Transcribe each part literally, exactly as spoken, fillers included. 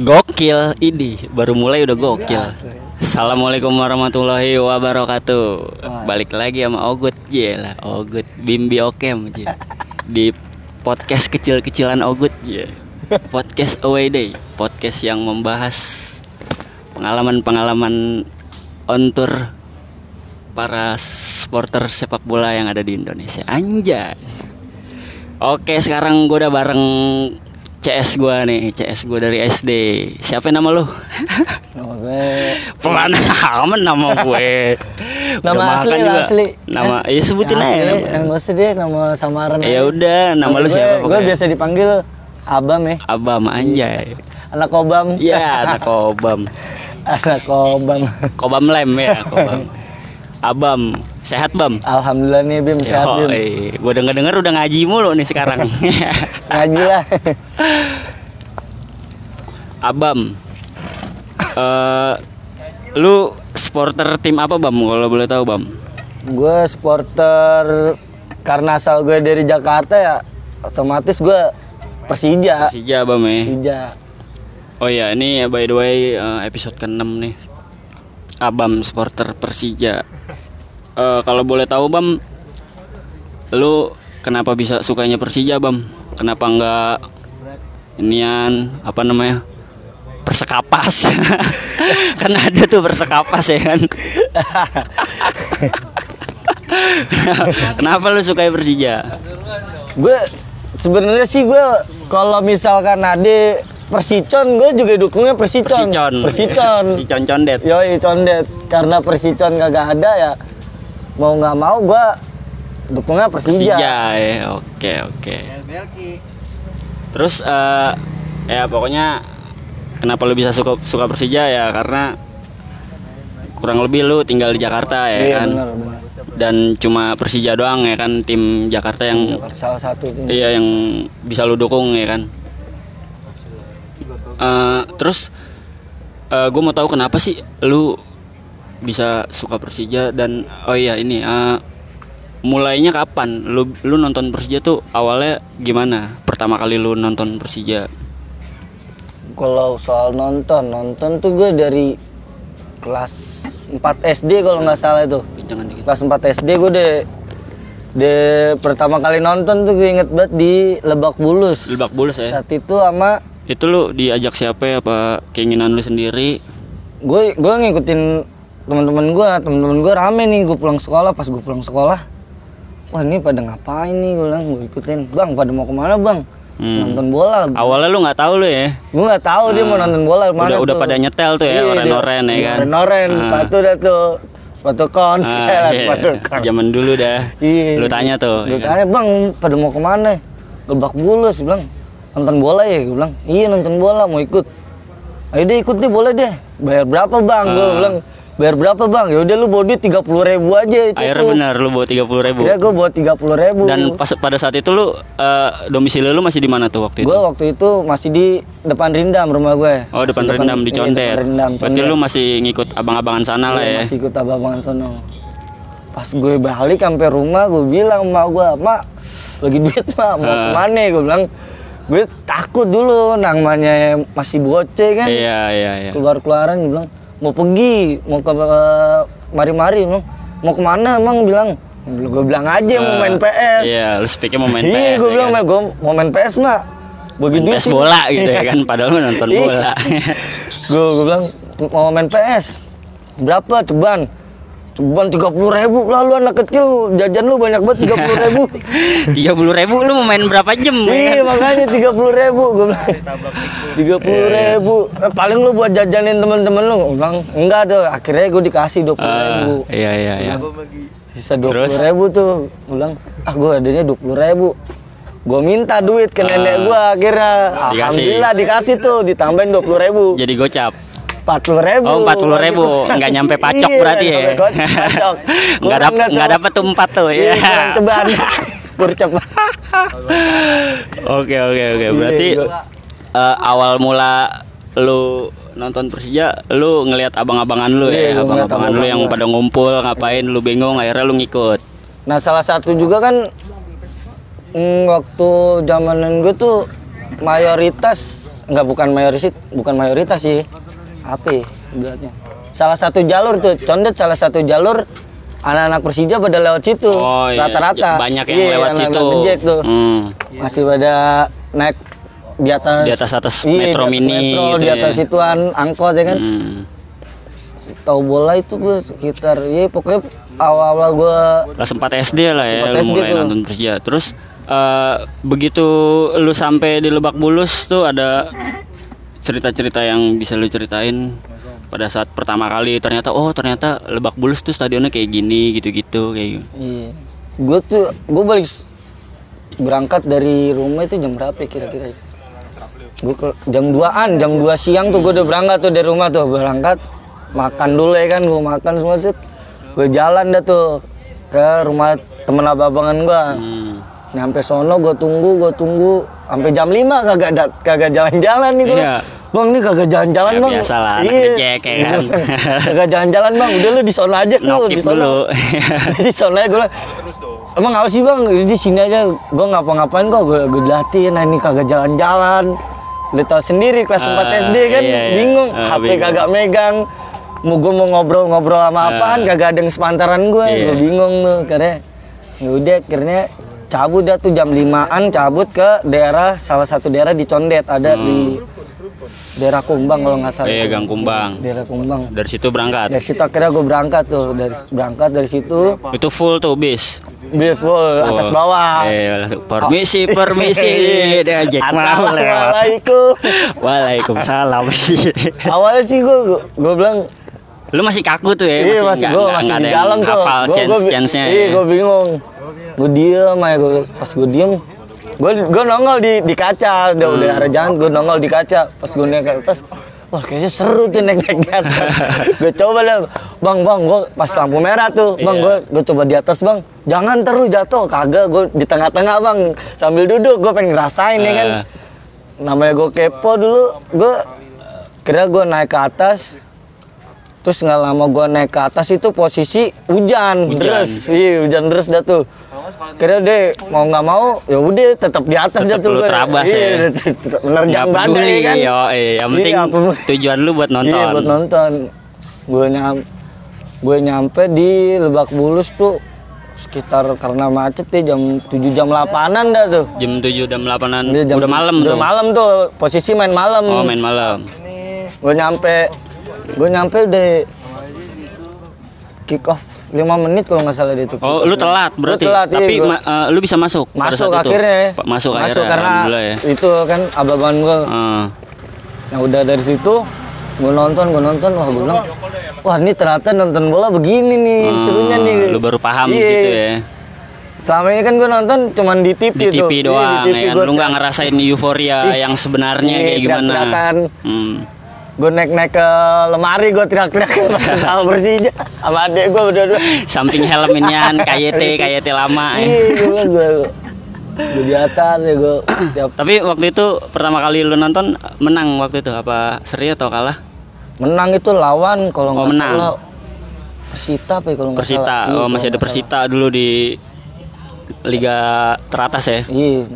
Gokil, ini baru mulai udah gokil. Assalamualaikum warahmatullahi wabarakatuh. Wah. Balik lagi sama Ogut, jelah Ogut Bimbi Okem je. Di podcast kecil-kecilan Ogut je. Podcast Away Day, podcast yang membahas pengalaman-pengalaman on tour para supporter sepak bola yang ada di Indonesia. Anja. Oke, sekarang gue udah bareng C S gue nih, C S gue dari S D. Siapa nama lu? Nama gue pelan aman nama gue. Nama asli, juga. asli. Nama, eh, ya sebutin asli, aja. Yang gue sedih nama samaran. Ya udah, nama lu siapa? Gue, gue biasa dipanggil Abam ya. Abam anjay. Anak Kobam. Iya, anak Kobam. Anak Kobam. Kobam lem ya, Kobam. Abam, sehat Bam? Alhamdulillah nih Bim, sehat Bim. Eh, gue denger-denger udah ngaji mulu nih sekarang. Ngaji lah. Abam, uh, lu supporter tim apa Bam? Kalau boleh tahu Bam? Gue supporter karena asal gue dari Jakarta ya, otomatis gue Persija. Persija Bam ya. Persija. Oh iya, ini by the way episode ke enam nih. Abam supporter Persija. Uh, kalau boleh tahu Bam, lu kenapa bisa sukanya Persija Bam? Kenapa enggak inian apa namanya Persekapas? Kan ada tuh Persekapas ya kan. Kenapa lu sukanya Persija? Gue sebenarnya sih gue kalau misalkan ada Persikon, gue juga dukungnya Persikon. Persikon. Persikon. Persikon Condet. Yoi Condet, karena Persikon kagak ada ya. Mau nggak mau gue dukungnya Persija. Persija ya, oke oke. Terus uh, ya pokoknya kenapa lu bisa suka suka Persija ya karena kurang lebih lu tinggal di Jakarta ya iya, kan. Bener, bener. Dan cuma Persija doang ya kan tim Jakarta yang salah satu. Tim iya yang bisa lu dukung ya kan. Uh, terus uh, gue mau tahu kenapa sih lu bisa suka Persija dan oh iya ini uh, mulainya kapan lu lu nonton Persija tuh awalnya gimana pertama kali lu nonton Persija? Kalau soal nonton nonton tuh gue dari kelas empat S D kalau nggak salah itu. Jangan dikit. Kelas empat S D gue deh de pertama kali nonton tuh gue inget banget di Lebak Bulus. Lebak Bulus ya. Saat itu sama itu lu diajak siapa ya apa keinginan lu sendiri? Gue gue ngikutin teman-teman gue, teman-teman gue rame nih, gue pulang sekolah, pas gue pulang sekolah, wah ini pada ngapain nih, gue bilang gue ikutin, bang pada mau kemana bang, hmm. nonton bola. Gua. Awalnya lu nggak tahu lu ya? Gue nggak tahu nah, dia mau nonton bola mana. Udah tuh. Udah pada nyetel tuh ya, iya, oren-oren ya kan? Oren-oren, ah. sepatu dah tuh, sepatu kons, ah, ya, iya. sepatu kons. Zaman dulu dah. Iya. Lu tanya tuh. Lu ya tanya kan? Bang, pada mau kemana? Lebak Bulus, bilang nonton bola ya, gue bilang iya nonton bola mau ikut. Ayo deh ikut deh boleh deh, bayar berapa bang? Ah. Gue bilang. Bayar berapa bang? Ya udah lu bawa duit tiga puluh ribu aja itu. Akhirnya benar lu bawa tiga puluh ribu. Ya gua bawa tiga puluh ribu. Dan pas pada saat itu lu uh, domisili lu masih di mana tuh waktu itu? Gua waktu itu masih di depan Rindam rumah gue. Oh, depan masih Rindam depan, di Condet. Iya, Rindam, berarti Condet. Lu masih ngikut abang-abangan sana ya, lah ya. Masih ikut abang-abangan sana. Pas gue balik sampai rumah gue bilang sama gue, "Mak, lagi duit, Mak. Mau uh. kemana?" Gue bilang, "Gue takut dulu namanya masih bocah kan." Iya, iya, iya. Keluar-keluaran gue bilang mau pergi, mau ke uh, mari-mari, emang mau kemana emang bilang, gue bilang aja uh, mau main P S. Iya, lu speaknya mau main P S. Iya, gue bilang kan? Gue mau main P S mak, bagi main P S bola gitu ya kan, padahal lu nonton bola. gue gue bilang mau main P S, berapa ceban? Ceban tiga puluh ribu lah lu anak kecil, jajan lu banyak banget tiga puluh ribu. Tiga puluh ribu lu mau main berapa jam? Iya makanya tiga puluh ribu gue bilang. tiga puluh ribu eh, paling lu buat jajanin temen-temen lu bang enggak tuh akhirnya gue dikasih dua puluh ribu uh, iya iya iya sisa dua puluh ribu tuh ulang ah gue adanya dua puluh ribu gue minta duit ke nenek uh, gue akhirnya dikasih. Alhamdulillah dikasih tuh ditambahin dua puluh ribu jadi gocap empat puluh ribu oh empat puluh ribu nggak nyampe pacok iya, berarti ya nggak dapat nggak dapat tuh empat tuh ya cobaan kurcep oke oke oke berarti Uh, awal mula lu nonton Persija, lu ngelihat abang-abangan lu yeah, ya, abang-abangan lu yang pada ngumpul ngapain, lu bingung akhirnya lu ngikut. Nah salah satu juga kan mm, waktu zamanan gue tuh mayoritas nggak bukan mayoritas, bukan mayoritas sih. Apa beratnya? Salah satu jalur tuh, Condet salah satu jalur anak-anak Persija pada lewat situ. Rata-rata. Oh, iya. Banyak yang yeah, lewat anak -anak situ. Benjek tuh. Hmm. Masih pada naik di atas, di atas atas metro mini, metro, gitu di atas ya. Ituan angkot ya kan. Hmm. Tahu bola itu gue sekitar ya pokoknya awal-awal gue kelas empat S D lah ya lu mulai tuh nonton Persija. Terus uh, begitu lu sampai di Lebak Bulus tuh ada cerita-cerita yang bisa lu ceritain pada saat pertama kali ternyata oh ternyata Lebak Bulus tuh stadionnya kayak gini gitu-gitu kayak gitu. Iya. Gue tuh gue balik berangkat dari rumah itu jam berapa kira-kira? Gue jam duaan, jam dua siang tuh gue udah berangkat tuh dari rumah tuh berangkat makan dulu ya kan, gue makan semua set, gue jalan dah tuh ke rumah temen abang-abangan gue, hmm. nyampe sono gue tunggu, gue tunggu sampai jam lima kagak ada, kagak jalan-jalan nih gue, iya. Bang ini kagak jalan-jalan ya, bang, biasalah, iya, ngejek, ya kan? Kagak jalan-jalan bang, udah lu di sono aja tuh, di sono, di sono aja gue. Emang apa sih bang, di sini aja gue ngapa-ngapain kok, gue gue dilatih, nah ini kagak jalan-jalan. Lu tau sendiri kelas uh, empat S D kan, iya, iya. bingung, uh, H P bingung. Kagak megang. Mau gue mau ngobrol-ngobrol sama uh, apaan, kagak ada yang sepantaran gue, iya. Gue bingung tuh. Karena yaudah akhirnya cabut dah tuh jam limaan cabut ke daerah, salah satu daerah di Condet, ada hmm. di daerah Kumbang kalau nggak salah. Iya, Gang Kumbang. Daerah Kumbang. Dari situ berangkat? Dari situ akhirnya gue berangkat tuh, dari berangkat dari situ. Itu full tuh bis? Beautiful, oh. Atas bawah. Eh, permisi, oh. permisi. Dia ajak mau lewat. Waalaikumsalam. Awalnya sih gua gua bilang lu masih kaku tuh ya, iya, masih gua masih di dalam tuh. Hafal chance-nya. Iya, gua bingung. Gua diem aja gua. Pas gua diem, gua gua nongol di di kaca, udah hmm. udah arah jalan gua nongol di kaca. Pas gua naik ke atas, wah kayaknya seru tuh naik-naik di atas. Gue coba deh, bang, bang, gue pas lampu merah tuh, bang, gue gue coba di atas bang, jangan terus jatuh, kagak, gue di tengah-tengah bang, sambil duduk, gue pengen ngerasain uh. ya kan. Namanya gue kepo dulu, gue kira gue naik ke atas, terus nggak lama gue naik ke atas itu posisi hujan, hujan. Deres, iya hujan deres dah tuh. Kira deh mau nggak mau ya udah tetap di atas tetep jatuh lu terabas ya menerjang badai kan yo, eh, yang penting iya, tujuan lu buat nonton iya, buat nonton gue nyam gue nyampe di Lebak Bulus tuh sekitar karena macet ya jam tujuh jam delapanan dah tuh jam tujuh jam delapanan udah malam tuh udah malam tuh posisi main malam oh main malam gue nyampe gue nyampe udah kick off lima menit kalau nggak salah itu. Oh, lu telat berarti. Lu telat, tapi iya, uh, lu bisa masuk. Masuk akhirnya. Itu. Masuk, masuk akhirnya. Karena ya. Itu kan abang-abang gua. Uh. Nah, udah dari situ gua nonton, gua nonton wah gua bilang, wah ini ternyata nonton bola begini nih, uh, serunya nih. Lu baru paham di situ ya. Selama ini kan gue nonton cuman di T V di T V tuh. Doang, iya, di T V doang. Ya, lu nggak ngerasain euforia yang sebenarnya kayak gimana. Gue naik-naik ke lemari, gue teriak-teriak sama Persija sama adek gue berdua-dua samping helm inian, K Y T, K Y T lama iya, gue gue gue di atas ya gue setiap... Tapi waktu itu pertama kali lu nonton menang waktu itu, apa seri atau kalah? Menang itu lawan, kalau oh, nggak salah Persita apa ya kalau nggak salah Persita, oh masih ada Persita dulu di Liga teratas ya? Iya,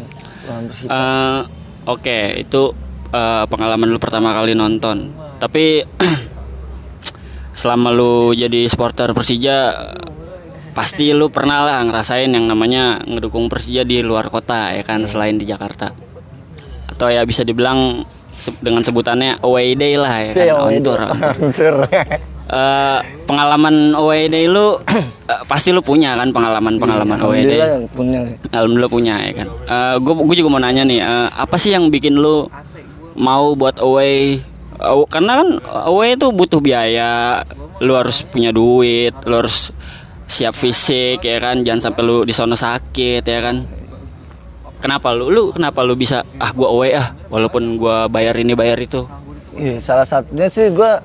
lawan Persita uh, Oke, okay, itu Uh, pengalaman lu pertama kali nonton. Tapi selama lu jadi supporter Persija pasti lu pernah lah ngerasain yang namanya ngedukung Persija di luar kota ya kan, selain di Jakarta. Atau ya bisa dibilang dengan sebutannya away day lah ya kan, on tour. Uh, pengalaman away day lu uh, pasti lu punya kan pengalaman-pengalaman away day. Alhamdulillah punya ya kan. Uh, gua, gua juga mau nanya nih, uh, apa sih yang bikin lu mau buat away, karena kan away itu butuh biaya, lu harus punya duit, lu harus siap fisik ya kan, jangan sampai lu di sono sakit ya kan. Kenapa lu, lu kenapa lu bisa ah gua away ah walaupun gua bayar ini bayar itu? Iya, salah satunya sih gua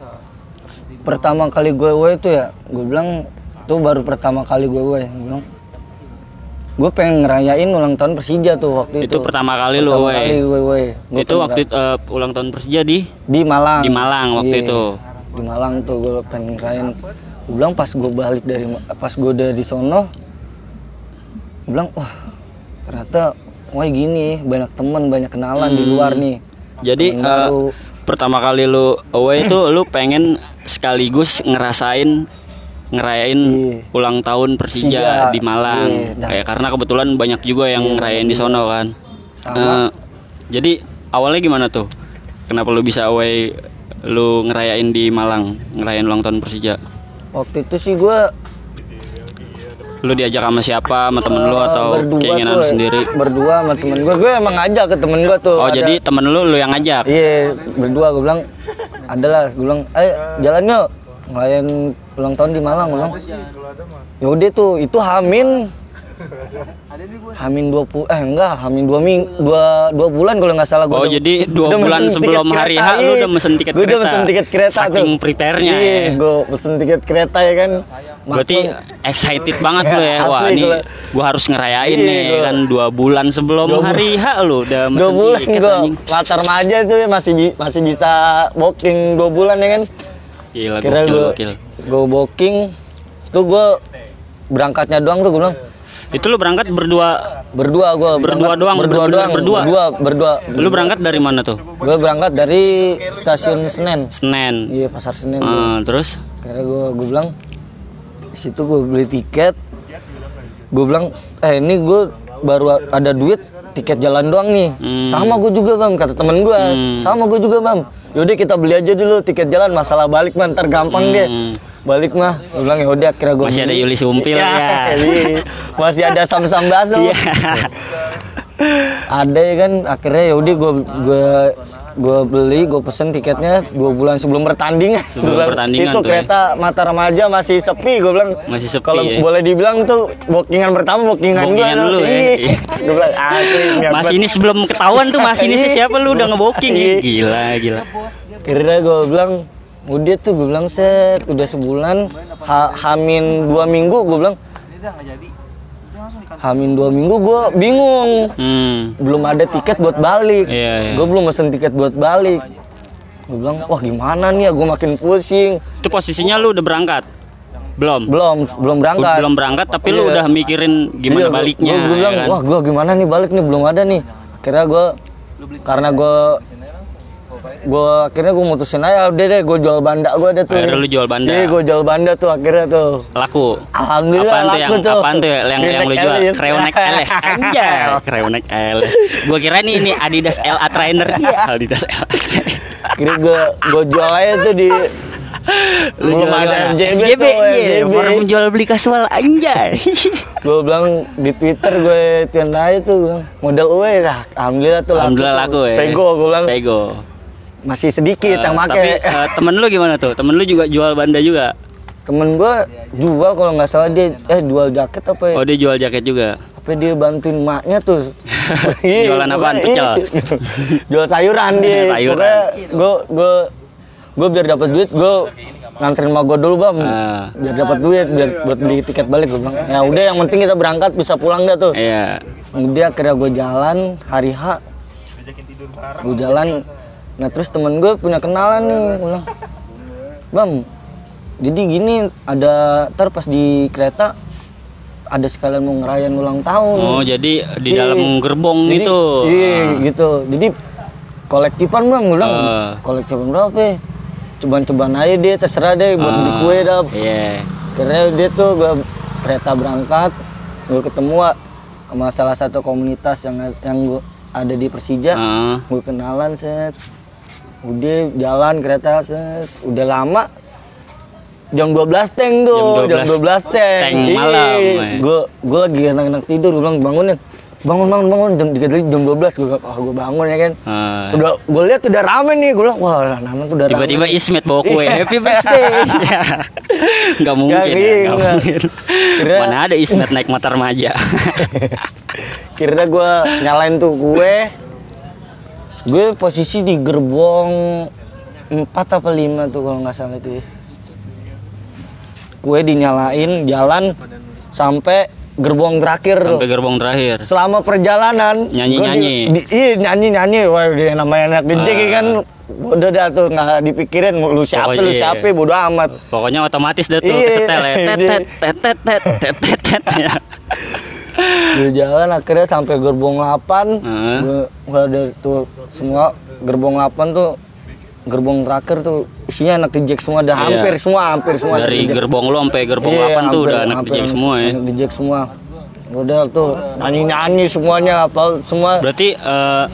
pertama kali gua away itu ya, gua bilang tuh baru pertama kali gua away, gua bilang gue pengen ngerayain ulang tahun Persija tuh waktu itu. Itu pertama kali lu away. Itu waktu uh, ulang tahun Persija di di Malang. Di Malang waktu yeah. itu. Di Malang tuh gue pengen ngerayain. Gue bilang pas gue balik dari pas gue dari sono, gue bilang wah ternyata wah gini banyak teman banyak kenalan hmm. di luar nih. Jadi uh, pertama kali lu away itu lu pengen sekaligus ngerasain ngerayain yeah. ulang tahun Persija yeah. di Malang. Yeah. Kayak karena kebetulan banyak juga yang yeah. ngerayain di sono kan. Uh, jadi awalnya gimana tuh? Kenapa lu bisa away lu ngerayain di Malang, ngerayain ulang tahun Persija? Waktu itu sih gua lu diajak sama siapa, sama temen lu atau berdua keinginan tuh, sendiri? Berdua sama temen gue, gue emang ngajak ke temen gue tuh. Oh ada. Jadi temen lu, lu yang ngajak? Iya, berdua gue bilang, adalah gue bilang, eh jalan yuk, ngelayan ulang tahun di Malang, gue bilang. Yaudah tuh, itu Hamin, Hamin dua puluh, eh enggak, Hamin dua minggu, dua dua bulan kalau nggak salah gue. Oh udah, jadi dua bulan sebelum hari H, lu udah mesen tiket kereta. Gue udah mesen tiket kereta tuh. Saking prepare-nya. Iya, gue mesen tiket kereta ya kan. Berarti excited banget ya, lu ya. Wah ini gue, gue harus ngerayain iya, nih gue. Kan dua bulan sebelum dua hari H lu udah mesen tiket anjing. Latar aja tuh ya, masih bi- masih bisa booking dua bulan ya kan. Gila, kira gokil. Gue booking tuh gue berangkatnya doang tuh gue bilang. Itu lu berangkat berdua berdua gue berdua doang berdua doang berdua berdua, berdua berdua lu berangkat dari mana tuh? Gue berangkat dari stasiun Senen. Senen. Iya pasar Senen. Uh, terus? Karena gue gue bilang situ gue beli tiket, gue bilang eh ini gue baru ada duit tiket jalan doang nih. Hmm. Sama gue juga Bam, kata temen gue. Hmm. Sama gue juga Bam. Yaudah kita beli aja dulu tiket jalan, masalah balik mah ntar gampang hmm. deh. Balik mah, gue bilang yaudah akhirnya gue masih beli. Ada Yuli Sumpil ya, ya. Masih ada Sam-Sam Baso ya. Ada ya kan, akhirnya yaudah gue gue gue beli, gue pesen tiketnya dua bulan sebelum pertandingan, sebelum pertandingan itu kereta ya. Mata remaja masih sepi, gue bilang masih sepi kalau ya. Boleh dibilang tuh bookingan pertama bookingan gue lu ya. Gue bilang asli mas ini sebelum ketahuan tuh mas ini siapa lu udah ngebooking ya. Gila gila akhirnya gue bilang udah tuh gue bilang set udah sebulan ha- hamin dua minggu gue bilang hamin dua minggu gue bingung hmm. belum ada tiket buat balik yeah, yeah. Gue belum mesen tiket buat balik gue bilang wah gimana nih ya gue makin pusing. Itu posisinya lu udah berangkat belum belum belum berangkat belum berangkat tapi yeah. lu udah mikirin gimana yeah, baliknya gue bilang ya kan? Wah gue gimana nih balik nih belum ada nih akhirnya gue karena gue gue akhirnya gue mutusin aja udah deh gue jual banda gue ada tuh akhirnya lu jual banda iya gue jual banda tuh akhirnya tuh laku alhamdulillah apaan laku yang, tuh apaan tuh yang, yang, yang lu jual Kreonek L S aja Kreonek L S gue kira nih ini Adidas L A trainer iya Adidas L A kira gue gue jual aja tuh di lu belum ada F J B iya orang menjual beli kasual anjay gue bilang di Twitter gue tuan aja tuh modal uwe lah alhamdulillah tuh alhamdulillah laku ya pego gue bilang pego masih sedikit uh, yang pakai. Tapi uh, temen lu gimana tuh? Temen lu juga jual banda juga? Temen gua jual kalau nggak salah dia eh jual jaket apa ya? Oh dia jual jaket juga. Apa dia bantuin maknya tuh? Jualan apaan? Pecel. Jual sayuran dia. Sayuran. Pokoknya gua gua gua biar dapat duit gua nganterin mak gua dulu Bam. Uh. Biar dapat duit biar buat beli tiket balik gua bilang. Ya udah yang penting kita berangkat bisa pulang dah tuh. Iya. Yeah. Kemudian akhirnya gua jalan hari H. Gua jalan nah terus temen gue punya kenalan nih ulang Bam jadi gini ada ntar pas di kereta ada sekalian mau ngerayain ulang tahun oh jadi di dalam gerbong jadi, itu iya ah. gitu jadi kolektifan Bam ulang uh. kolektifan berapa ya cobaan-cobaan aja dia terserah deh buat beli uh. kue dah yeah. Karena dia tuh gue kereta berangkat gue ketemu sama salah satu komunitas yang yang gue ada di Persija uh. gue kenalan set udah jalan kereta set udah lama jam dua belas teng tuh jam dua belas teng, teng malam gue gue lagi enak-enak tidur gue bilang bangunin bangun bangun bangun jam dua belas gue ah gue bangun ya kan uh. udah gue lihat udah rame nih gue bilang wah namanya udah rame tiba-tiba Ismet bawa kue happy birthday nggak mungkin ya, ya. Nggak mungkin kira... mana ada Ismet naik motor remaja kira gue nyalain tuh kue gue posisi di gerbong empat apa lima tuh kalau nggak salah itu kue dinyalain jalan sampai gerbong terakhir sampai gerbong terakhir selama perjalanan nyanyi-nyanyi iya nyanyi-nyanyi wah dia namanya anak gede uh, kan udah dah tuh gak dipikirin lu siapa lu siapa bodo amat pokoknya otomatis dah tuh setel ya tetet tetet tetet tetet ya jalan akhirnya sampai gerbong delapan uh. gua ada tuh semua gerbong delapan tuh, gerbong terakhir tuh isinya anak D J semua, ada hampir yeah. semua, hampir semua. Dari gerbong lo sampai gerbong yeah, delapan hampir, tuh udah anak D J semua ya. Anak D J semua. Udah tuh nyanyi-nyanyi semuanya apa semua. Berarti uh,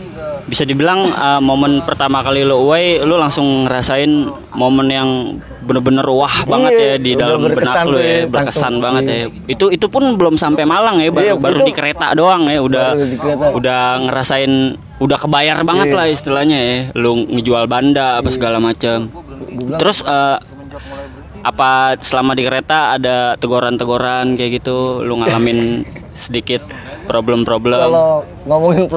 bisa dibilang uh, momen pertama kali lo away, lo langsung ngerasain momen yang bener-bener wah banget iya, ya di dalam benak lo ya, berkesan langsung, banget iya. ya. Itu itu pun belum sampai Malang ya, baru iya, baru di kereta doang ya udah udah ngerasain, udah kebayar banget iya. lah istilahnya ya. Lo ngejual banda apa segala macam. Terus uh, apa selama di kereta ada teguran-teguran kayak gitu, lu ngalamin sedikit problem-problem? Kalau ngomongin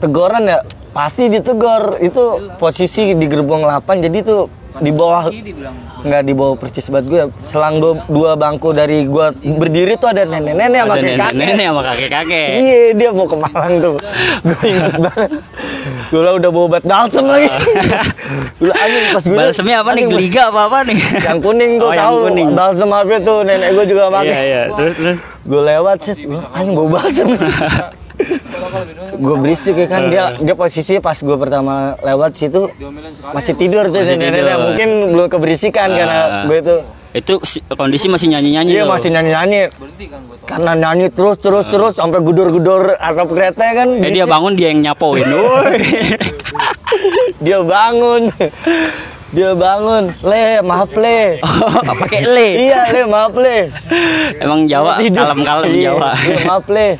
teguran ya pasti ditegur, itu posisi di gerbong delapan jadi tuh di bawah, nggak di bawah persis banget gue, selang dua, dua bangku dari gue berdiri tuh ada nenek-nenek sama kakek-kakek. Nenek sama kakek-kakek. Iya dia mau ke Malang tuh, gue inget banget. Gue udah bawa obat balsem lagi. Udah anjing pas gue. Balsemnya apa nih? Geliga apa apa nih? Yang kuning tuh oh, tahu. Balsem apa tuh nenek gue juga pakai. Iya iya. Terus terus gue lewat sih, anjing bau balsem. Gue berisik ya kan, dia dia posisi pas gue pertama lewat situ masih tidur tuh nenek-nenek, mungkin belum keberisikan uh, karena gue itu itu kondisi masih nyanyi-nyanyi. Iya masih nyanyi-nyanyi karena nyanyi terus terus uh. terus sampai gedor-gedor atap kereta ya kan. Eh dia bangun, dia yang nyapoin. Dia bangun. Dia bangun, le maaf le, oh, pakai le. Iya le maaf le. Emang Jawa kalem-kalem Jawa. Iya, maaf le.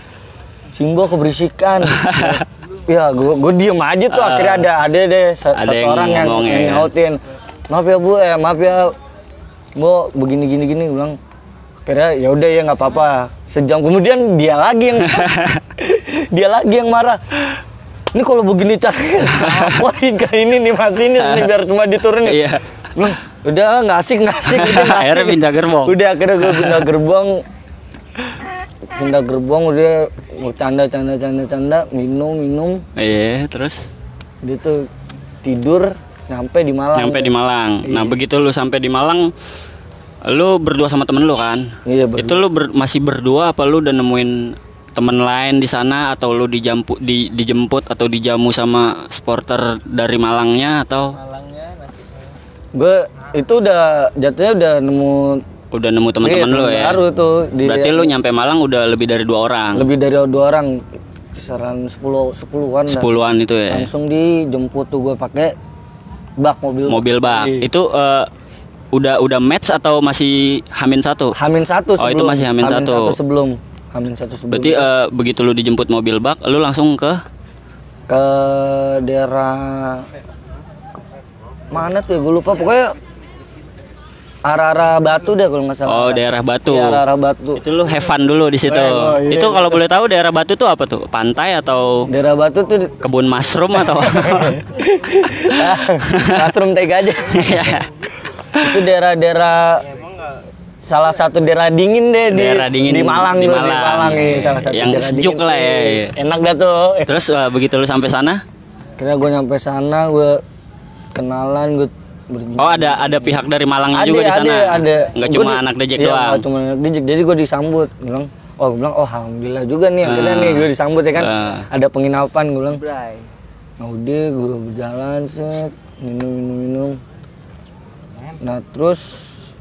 Simbo keberisikan. Ya gue gue diem aja tuh, akhirnya ada ada deh satu ada yang orang yang ngautin ya. Maaf ya bu, eh maaf ya bu begini gini gini, bilang akhirnya ya udah ya nggak apa-apa. Sejam kemudian dia lagi yang dia lagi yang marah. Ini kalau begini cakir ngapain kayak ini nih mas ini nih, biar cuma diturunin. Iya. Bilang udah nggak asik nggak asik. Akhirnya pindah gerbong. Udah akhirnya gue pindah gerbong. Pindah gerbong udah canda canda canda canda minum minum. Iya terus dia tuh tidur sampai di Malang. Sampai di Malang. Iya. Nah begitu lu sampai di Malang, lu berdua sama temen lu kan? Iya. Berdua. Itu lu ber, masih berdua apa lu udah nemuin temen lain di sana, atau lu dijampu, di, dijemput atau dijamu sama supporter dari Malangnya atau? Malangnya. Gue itu udah jatuhnya udah nemu. Udah nemu teman-teman iya, lu ya. Baru tuh. Di, berarti ya, lu nyampe Malang udah lebih dari dua orang. Lebih dari dua orang. Kisaran sepuluh sepuluhan. Sepuluhan itu ya. Langsung dijemput tuh gue pakai bak mobil. Mobil bak. Iya. Itu uh, udah udah match atau masih hamin satu? Hamin satu. Sebelum. Oh itu masih hamin, hamin satu. satu. Sebelum. Hamin satu sebelum. Berarti uh, begitu lu dijemput mobil bak, lu langsung ke ke daerah mana tuh? Ya? Gue lupa pokoknya. Arah-arah Batu deh kalau nggak salah. Oh daerah Batu. Ya, arah-arah Batu. Itu lu have fun dulu di situ. Oh, iya. Itu kalau boleh tahu daerah Batu tuh apa tuh? Pantai atau? Daerah Batu tuh kebun mushroom atau? Nah, mushroom tega aja. Itu daerah-daerah salah satu daerah dingin deh di, daerah dingin, di Malang di Malang, tuh, di Malang iya. Salah satu yang sejuk lah ya. Iya. Enak dah tuh. Terus uh, begitu lu sampai sana? Kira gue nyampe sana gue kenalan gue. Oh ada ada pihak dari Malang ada, juga di sana. Ada ada. Enggak cuma di, anak dejek iya, doang. Enggak cuma anak dejek. Jadi gue disambut, bilang, "Oh, gue bilang, oh alhamdulillah juga nih, akhirnya uh, nih gue disambut ya kan. Uh. Ada penginapan gue bilang. Nah, udah gue berjalan set, minum-minum-minum. Nah, terus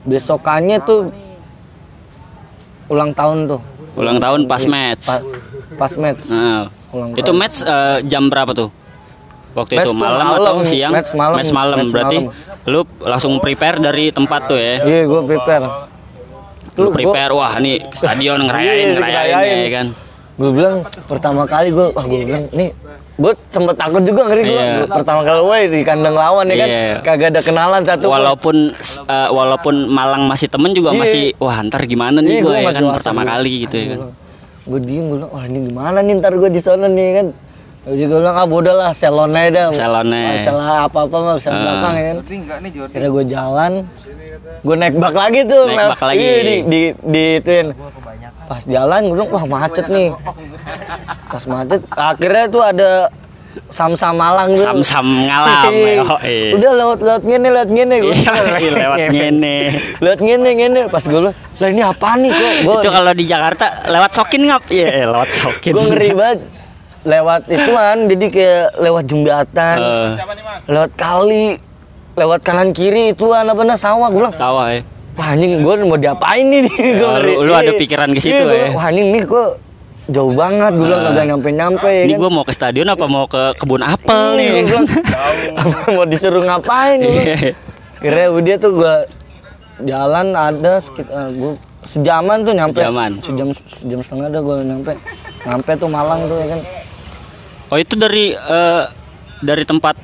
besokannya tuh ulang tahun tuh. Ulang tahun pas match. Pas, pas match. Uh. Itu tahun. Match uh, jam berapa tuh? Waktu match itu malam, malam atau siang? Match malam, match malam. Match berarti malam. Lu langsung prepare dari tempat tuh ya? Iya, gue prepare. Lu prepare, gua, wah nih stadion ngerayain, ngerayain, ngerayain ya kan? Gue bilang pertama kali gue, wah gue bilang nih, gue sempet takut juga ngeri gue. Yeah. Pertama kali gue di kandang lawan ya kan, yeah. Kagak ada kenalan satu. Walaupun uh, walaupun Malang masih temen juga yeah. Masih, wah ntar gimana nih yeah, gue ya kan pertama juga. Kali gitu ya kan? Gue diem gue bilang, wah ini gimana nih ntar gue di sana nih kan? Jadi gue bilang ah bodoh lah salon aja dah, salah apa-apa mah bisa belakang ya. Kira gue jalan, gue naik bak lagi tuh, naik bak lagi di di, di ituin. Pas jalan gue bilang wah macet nih, pas macet. Akhirnya tuh ada sam-sam Malang tuh. Sam-sam ngalam. Udah lewat-lewat ngene, lewat ngene gue. Lewat ngene, lewat ngene ngene. Pas gue lah ini apa nih gue? Itu kalau di Jakarta lewat sokin ngap, ya lewat sokin. Gue ngeri banget. lewat ituan, jadi kayak lewat jembatan, uh. lewat kali, lewat kanan kiri ituan apa namanya sawah, gue bilang sawah ya. Wah anjing, gue mau diapain nih? Ya, lu, lu ada pikiran ke situ ya? Wah anjing nih gue jauh banget, gue bilang uh. kagak nyampe-nyampe. Ini kan? Gue mau ke stadion apa mau ke kebun apel nih? Gue bilang mau disuruh ngapain? Kira dia tuh gue jalan ada sekitar gue. Sejaman tuh nyampe, sejaman. sejam sejam setengah dah gue nyampe, nyampe tuh Malang tuh ya kan. Oh itu dari uh, dari tempat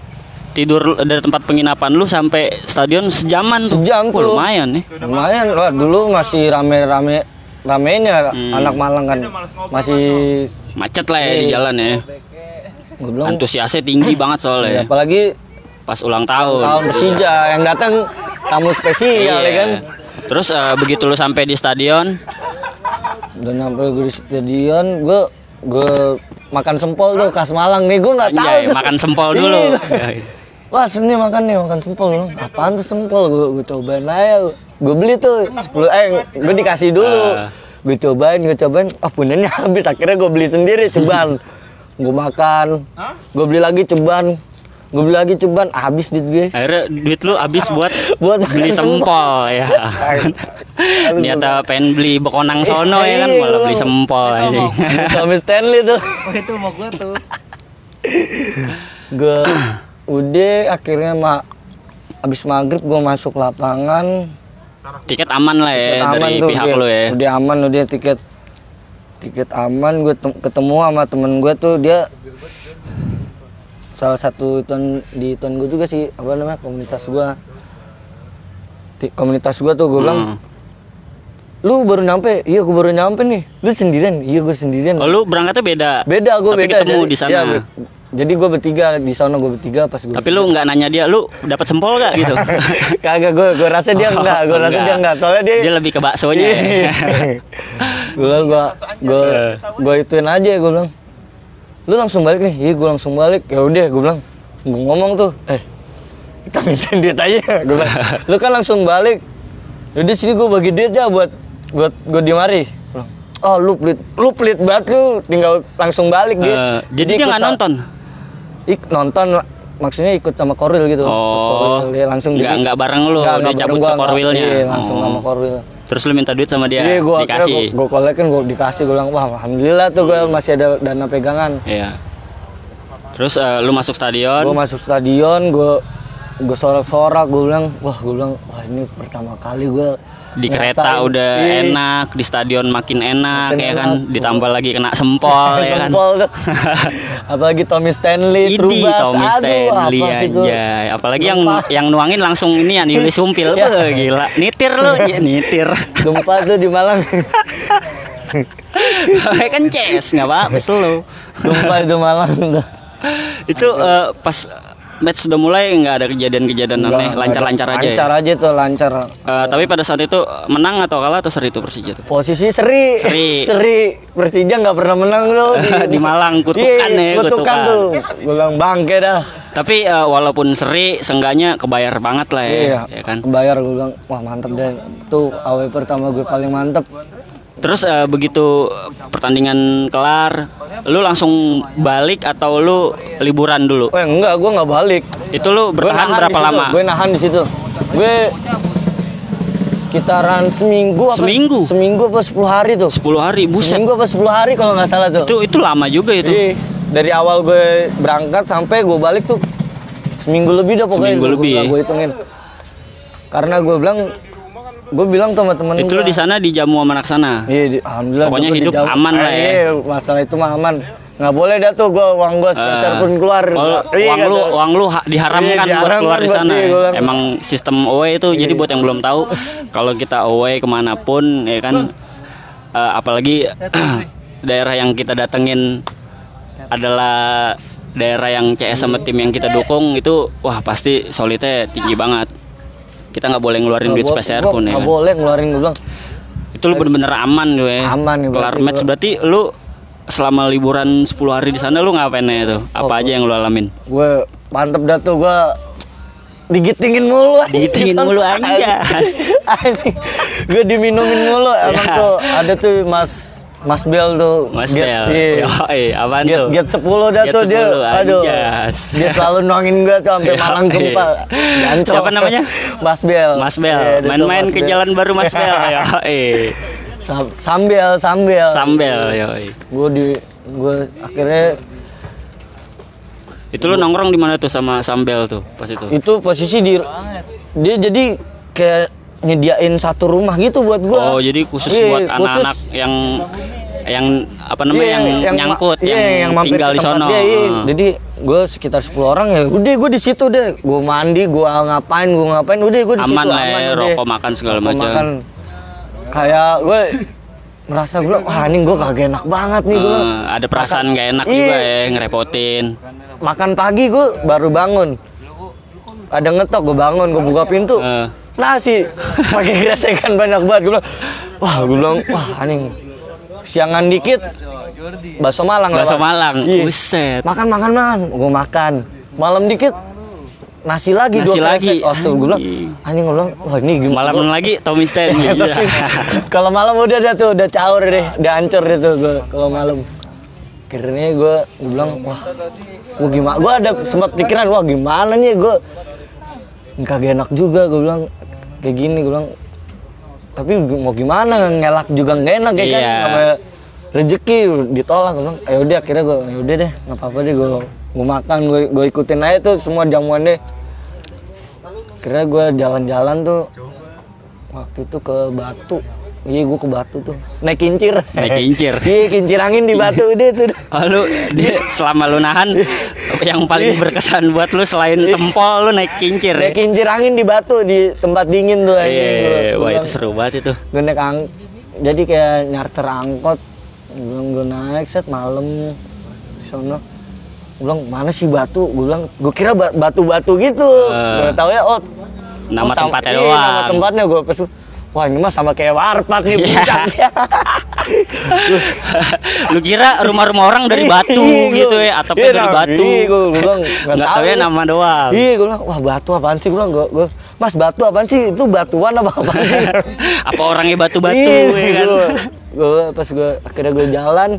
tidur dari tempat penginapan lu sampai stadion sejaman tuh? Sejam tuh. Oh, lumayan nih. Ya. Lumayan lah dulu masih rame-rame ramenya hmm. anak Malang kan masih macet lah ya di jalan ya. Antusiasnya tinggi banget soalnya. Ya, apalagi pas ulang tahun. Tahun Persija yang datang tamu spesial ya kan. Terus uh, begitu lu sampai di stadion, udah nyampe gue di stadion, gue gue makan sempol tuh khas Malang nih, gue nggak tahu. Anjay, makan sempol dulu. Wah sini makan nih makan sempol, apaan tuh sempol? Gue gue cobain aja, gue beli tuh sepuluh eh gue dikasih dulu, uh. gue cobain gue cobain, ah oh, punennya habis, akhirnya gue beli sendiri ceban, gue makan, gue beli lagi ceban. Gue beli lagi ceban, habis duit gue. Akhirnya duit lu habis buat buat beli sempol ya. Niatnya pengen beli bekonang sono ya kan, malah beli sempol aja. Tommy Stanley tuh. Oh, itu mau gue tuh. Gue udah akhirnya mak habis maghrib gue masuk lapangan. Tiket aman lah ya aman dari tuh, pihak lu ya. Udah aman udah tiket tiket aman gue ketemu sama temen gue tuh dia salah satu tuan di tuan gue juga sih apa namanya komunitas gue di komunitas gue tuh gue bilang hmm. lu baru nyampe, iya gue baru nyampe nih, lu sendirian, iya gue sendirian. Oh lu berangkatnya beda beda gue beda tapi ketemu di sana ya, jadi gue bertiga di sana gue bertiga pas gue tapi bertiga. Lu nggak nanya dia lu dapat sempol nggak gitu? Kagak gue gue rasa dia oh, enggak gue rasa enggak. dia enggak soalnya dia dia lebih ke baksonya ya. gue gue gue gue ituin aja gue bilang lu langsung balik nih, iya gue langsung balik, ya udah gue bilang, gue ngomong tuh, eh kita minta duit aja, gue bilang, lu kan langsung balik, jadi sini gue bagi duit aja buat buat gue di mari, oh lu pelit, lu pelit banget lu, tinggal langsung balik dia, uh, jadi dia nggak nonton, ik nonton maksudnya ikut sama Korwil gitu, oh, Korwil, dia langsung nggak nggak bareng lu, nggak, udah cabut ke Korwilnya, iya, langsung oh. sama Korwil. Terus lu minta duit sama dia, iya, gua dikasih. Gue kolekin, gue dikasih, gue bilang, wah alhamdulillah tuh gue masih ada dana pegangan. Iya. Terus uh, lu masuk stadion? Gue masuk stadion, gue gue sorak-sorak, gue bilang, wah gue bilang, wah ini pertama kali gue di ngerasain. Kereta udah Ih. enak, di stadion makin enak, makin ya enak. Kan, ditambah lagi kena sempol, ya kan. Sempol tuh. Apalagi Tommy Stanley, Idi, Trubas, Tommy aduh, Stanley aja. Apalagi Lupa. yang yang nuangin langsung ini ya, Yuli Sumpil, beuh, gila. Nitir lu, ya nitir. Gempa tuh di Malang. Kan ces, nggak apa-apa lu. Gempa di Malang tuh. Itu uh, pas match sudah mulai nggak ada kejadian-kejadian aneh, lancar-lancar aja. Lancar ya? aja tuh lancar. Uh, tapi pada saat itu menang atau kalah atau seri itu Persija tuh? Posisi seri. Seri. seri. Persija nggak pernah menang loh. Di Malang kutukan ya, kutukan. kutukan tuh. Gulang bangke dah. Tapi uh, walaupun seri, seenggaknya kebayar banget lah ya. Iya. Ya kan? Kebayar gue bilang, wah mantep deh. Tuh A W pertama gue paling mantep. Terus uh, begitu pertandingan kelar, lu langsung balik atau lu liburan dulu? Eh enggak, gue nggak balik. Itu lu bertahan berapa lama? Gue nahan di situ. Gue sekitaran seminggu. Apa? Seminggu? Seminggu apa sepuluh hari tuh? sepuluh hari, buset. Seminggu apa sepuluh hari kalau nggak salah tuh? Itu itu lama juga itu. Jadi, dari awal gue berangkat sampai gue balik tuh seminggu lebih dah pokoknya. Seminggu lebih. Gue, gue hitungin. Karena gue bilang. Gue bilang sama temen itu lu di sana dijamu sama anak sana. Iya, di, alhamdulillah. Pokoknya hidup dijamu. Aman lah ya. Iya, masalah itu mah aman. Enggak boleh dah tuh gua uang gua sebesar uh, pun keluar. Kalau uang lu, uang lu ha, diharamkan iya, buat keluar di sana. Iya, emang sistem away itu. Iya. Jadi buat yang belum tahu, kalau kita away kemanapun ya kan uh, apalagi daerah yang kita datengin adalah daerah yang C S sama tim yang kita dukung itu wah pasti solidnya tinggi banget. Kita nggak boleh ngeluarin gak duit sepeser pun ya. Nggak kan? boleh ngeluarin gue bilang. Itu lu bener-bener aman gue. Aman. Kelar match berarti lu selama liburan sepuluh hari di sana lu ngapain aja tuh? Apa oh, aja yang lu alamin? Gue mantep dah tuh gue digitingin mulu. Digitingin mulu aja. Gue diminumin mulu. Emang tuh ada tuh Mas Mas Bel tuh, Mas Bel, iya, iya, apaan get, tuh? Get sepuluh dah get tuh dia, aduh, anjas. Dia selalu nongin gue tuh sampai Malang tumpal. Siapa namanya? Mas Bel. Mas Bel, main-main ke Bel. Jalan Baru Mas Bel, ya, eh, Sambel, Sambel, Sambel, ya, gue di, gue akhirnya. Itu lo nongkrong di mana tuh sama Sambel tuh pas itu? Itu posisi di, dia jadi kayak nyediain satu rumah gitu buat gue. Oh, jadi khusus yeah, buat anak-anak yang yang apa namanya yeah, yang, yang nyangkut yeah, yang, yang tinggal di sono. Dia, iya. hmm. Jadi gue sekitar sepuluh orang ya. Udah gue di situ deh. Gue mandi, gue ngapain, gue ngapain. Udah gue di situ aman lah. Aman, ya, rokok makan segala macam. Makan. Kayak gue merasa gue wah ini gue kagak enak banget nih gue. Hmm, ada perasaan makan, gak enak iya. juga ya, ngerepotin. Makan pagi gue baru bangun. Ada ngetok, gue bangun, gue buka pintu. Uh. Nasi pakai geresekan banyak banget. Gue bilang wah gue bilang wah anjing siangan dikit bakso Malang bakso Malang buset makan makan makan gue makan malam dikit nasi lagi nasi lagi astu gue bilang anjing gue bilang wah ini malam lagi Tommy Stanley. Kalau malam udah dah tuh udah caur deh udah hancur deh tuh gue kalau malam. Akhirnya gue gue bilang wah gue gimana gue ada sempat pikiran wah gimana nih gue kagak enak juga gue bilang kayak gini gue bilang tapi mau gimana ngelak juga nggak enak kayak yeah. kan sama rezeki ditolak gue bilang ayo deh akhirnya gue ayo deh deh nggak apa apa deh gue gue makan gue gue ikutin aja tuh semua jamuan deh akhirnya gue jalan-jalan tuh waktu itu ke Batu iya gue ke Batu tuh naik kincir naik kincir iya kincir angin di Batu deh tuh kalau dia selama lu nahan yang paling berkesan buat lu selain sempol lu naik kincir naik ya? Kincir angin di Batu di tempat dingin tuh iya wah itu seru banget itu gue naik ang jadi kayak nyarter angkot gue, gue naik set malam di sono gue bilang mana sih Batu gue bilang gue kira batu-batu gitu uh, gue tau ya oh nama oh, tempatnya doang iya, nama tempatnya gue pesu wah ini mah sama kayak warpat nih puncaknya. Lu kira rumah-rumah orang dari batu gitu ya atapnya iya, dari batu. Iya, gue bilang enggak tahu ya nama doang. Iya, gue bilang wah batu apaan sih? Gue bilang gue Mas batu apaan sih? Itu batuan apa apaan sih? Apa orangnya batu-batu ya kan. Gue pas gue akhirnya gue jalan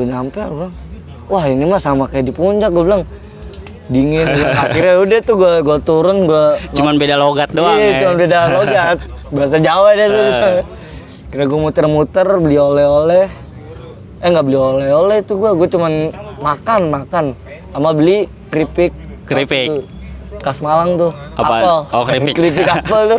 gue nyampe gue bilang wah ini mah sama kayak di puncak gue bilang. Dingin akhirnya udah tuh gue gue turun gue cuman beda logat doang iya, ya cuman beda logat bahasa Jawa deh tuh uh. Kira gue muter-muter beli oleh-oleh eh nggak beli oleh-oleh tuh gue gue cuman makan makan sama beli keripik keripik khas Malang tuh apel oh keripik keripik apel tuh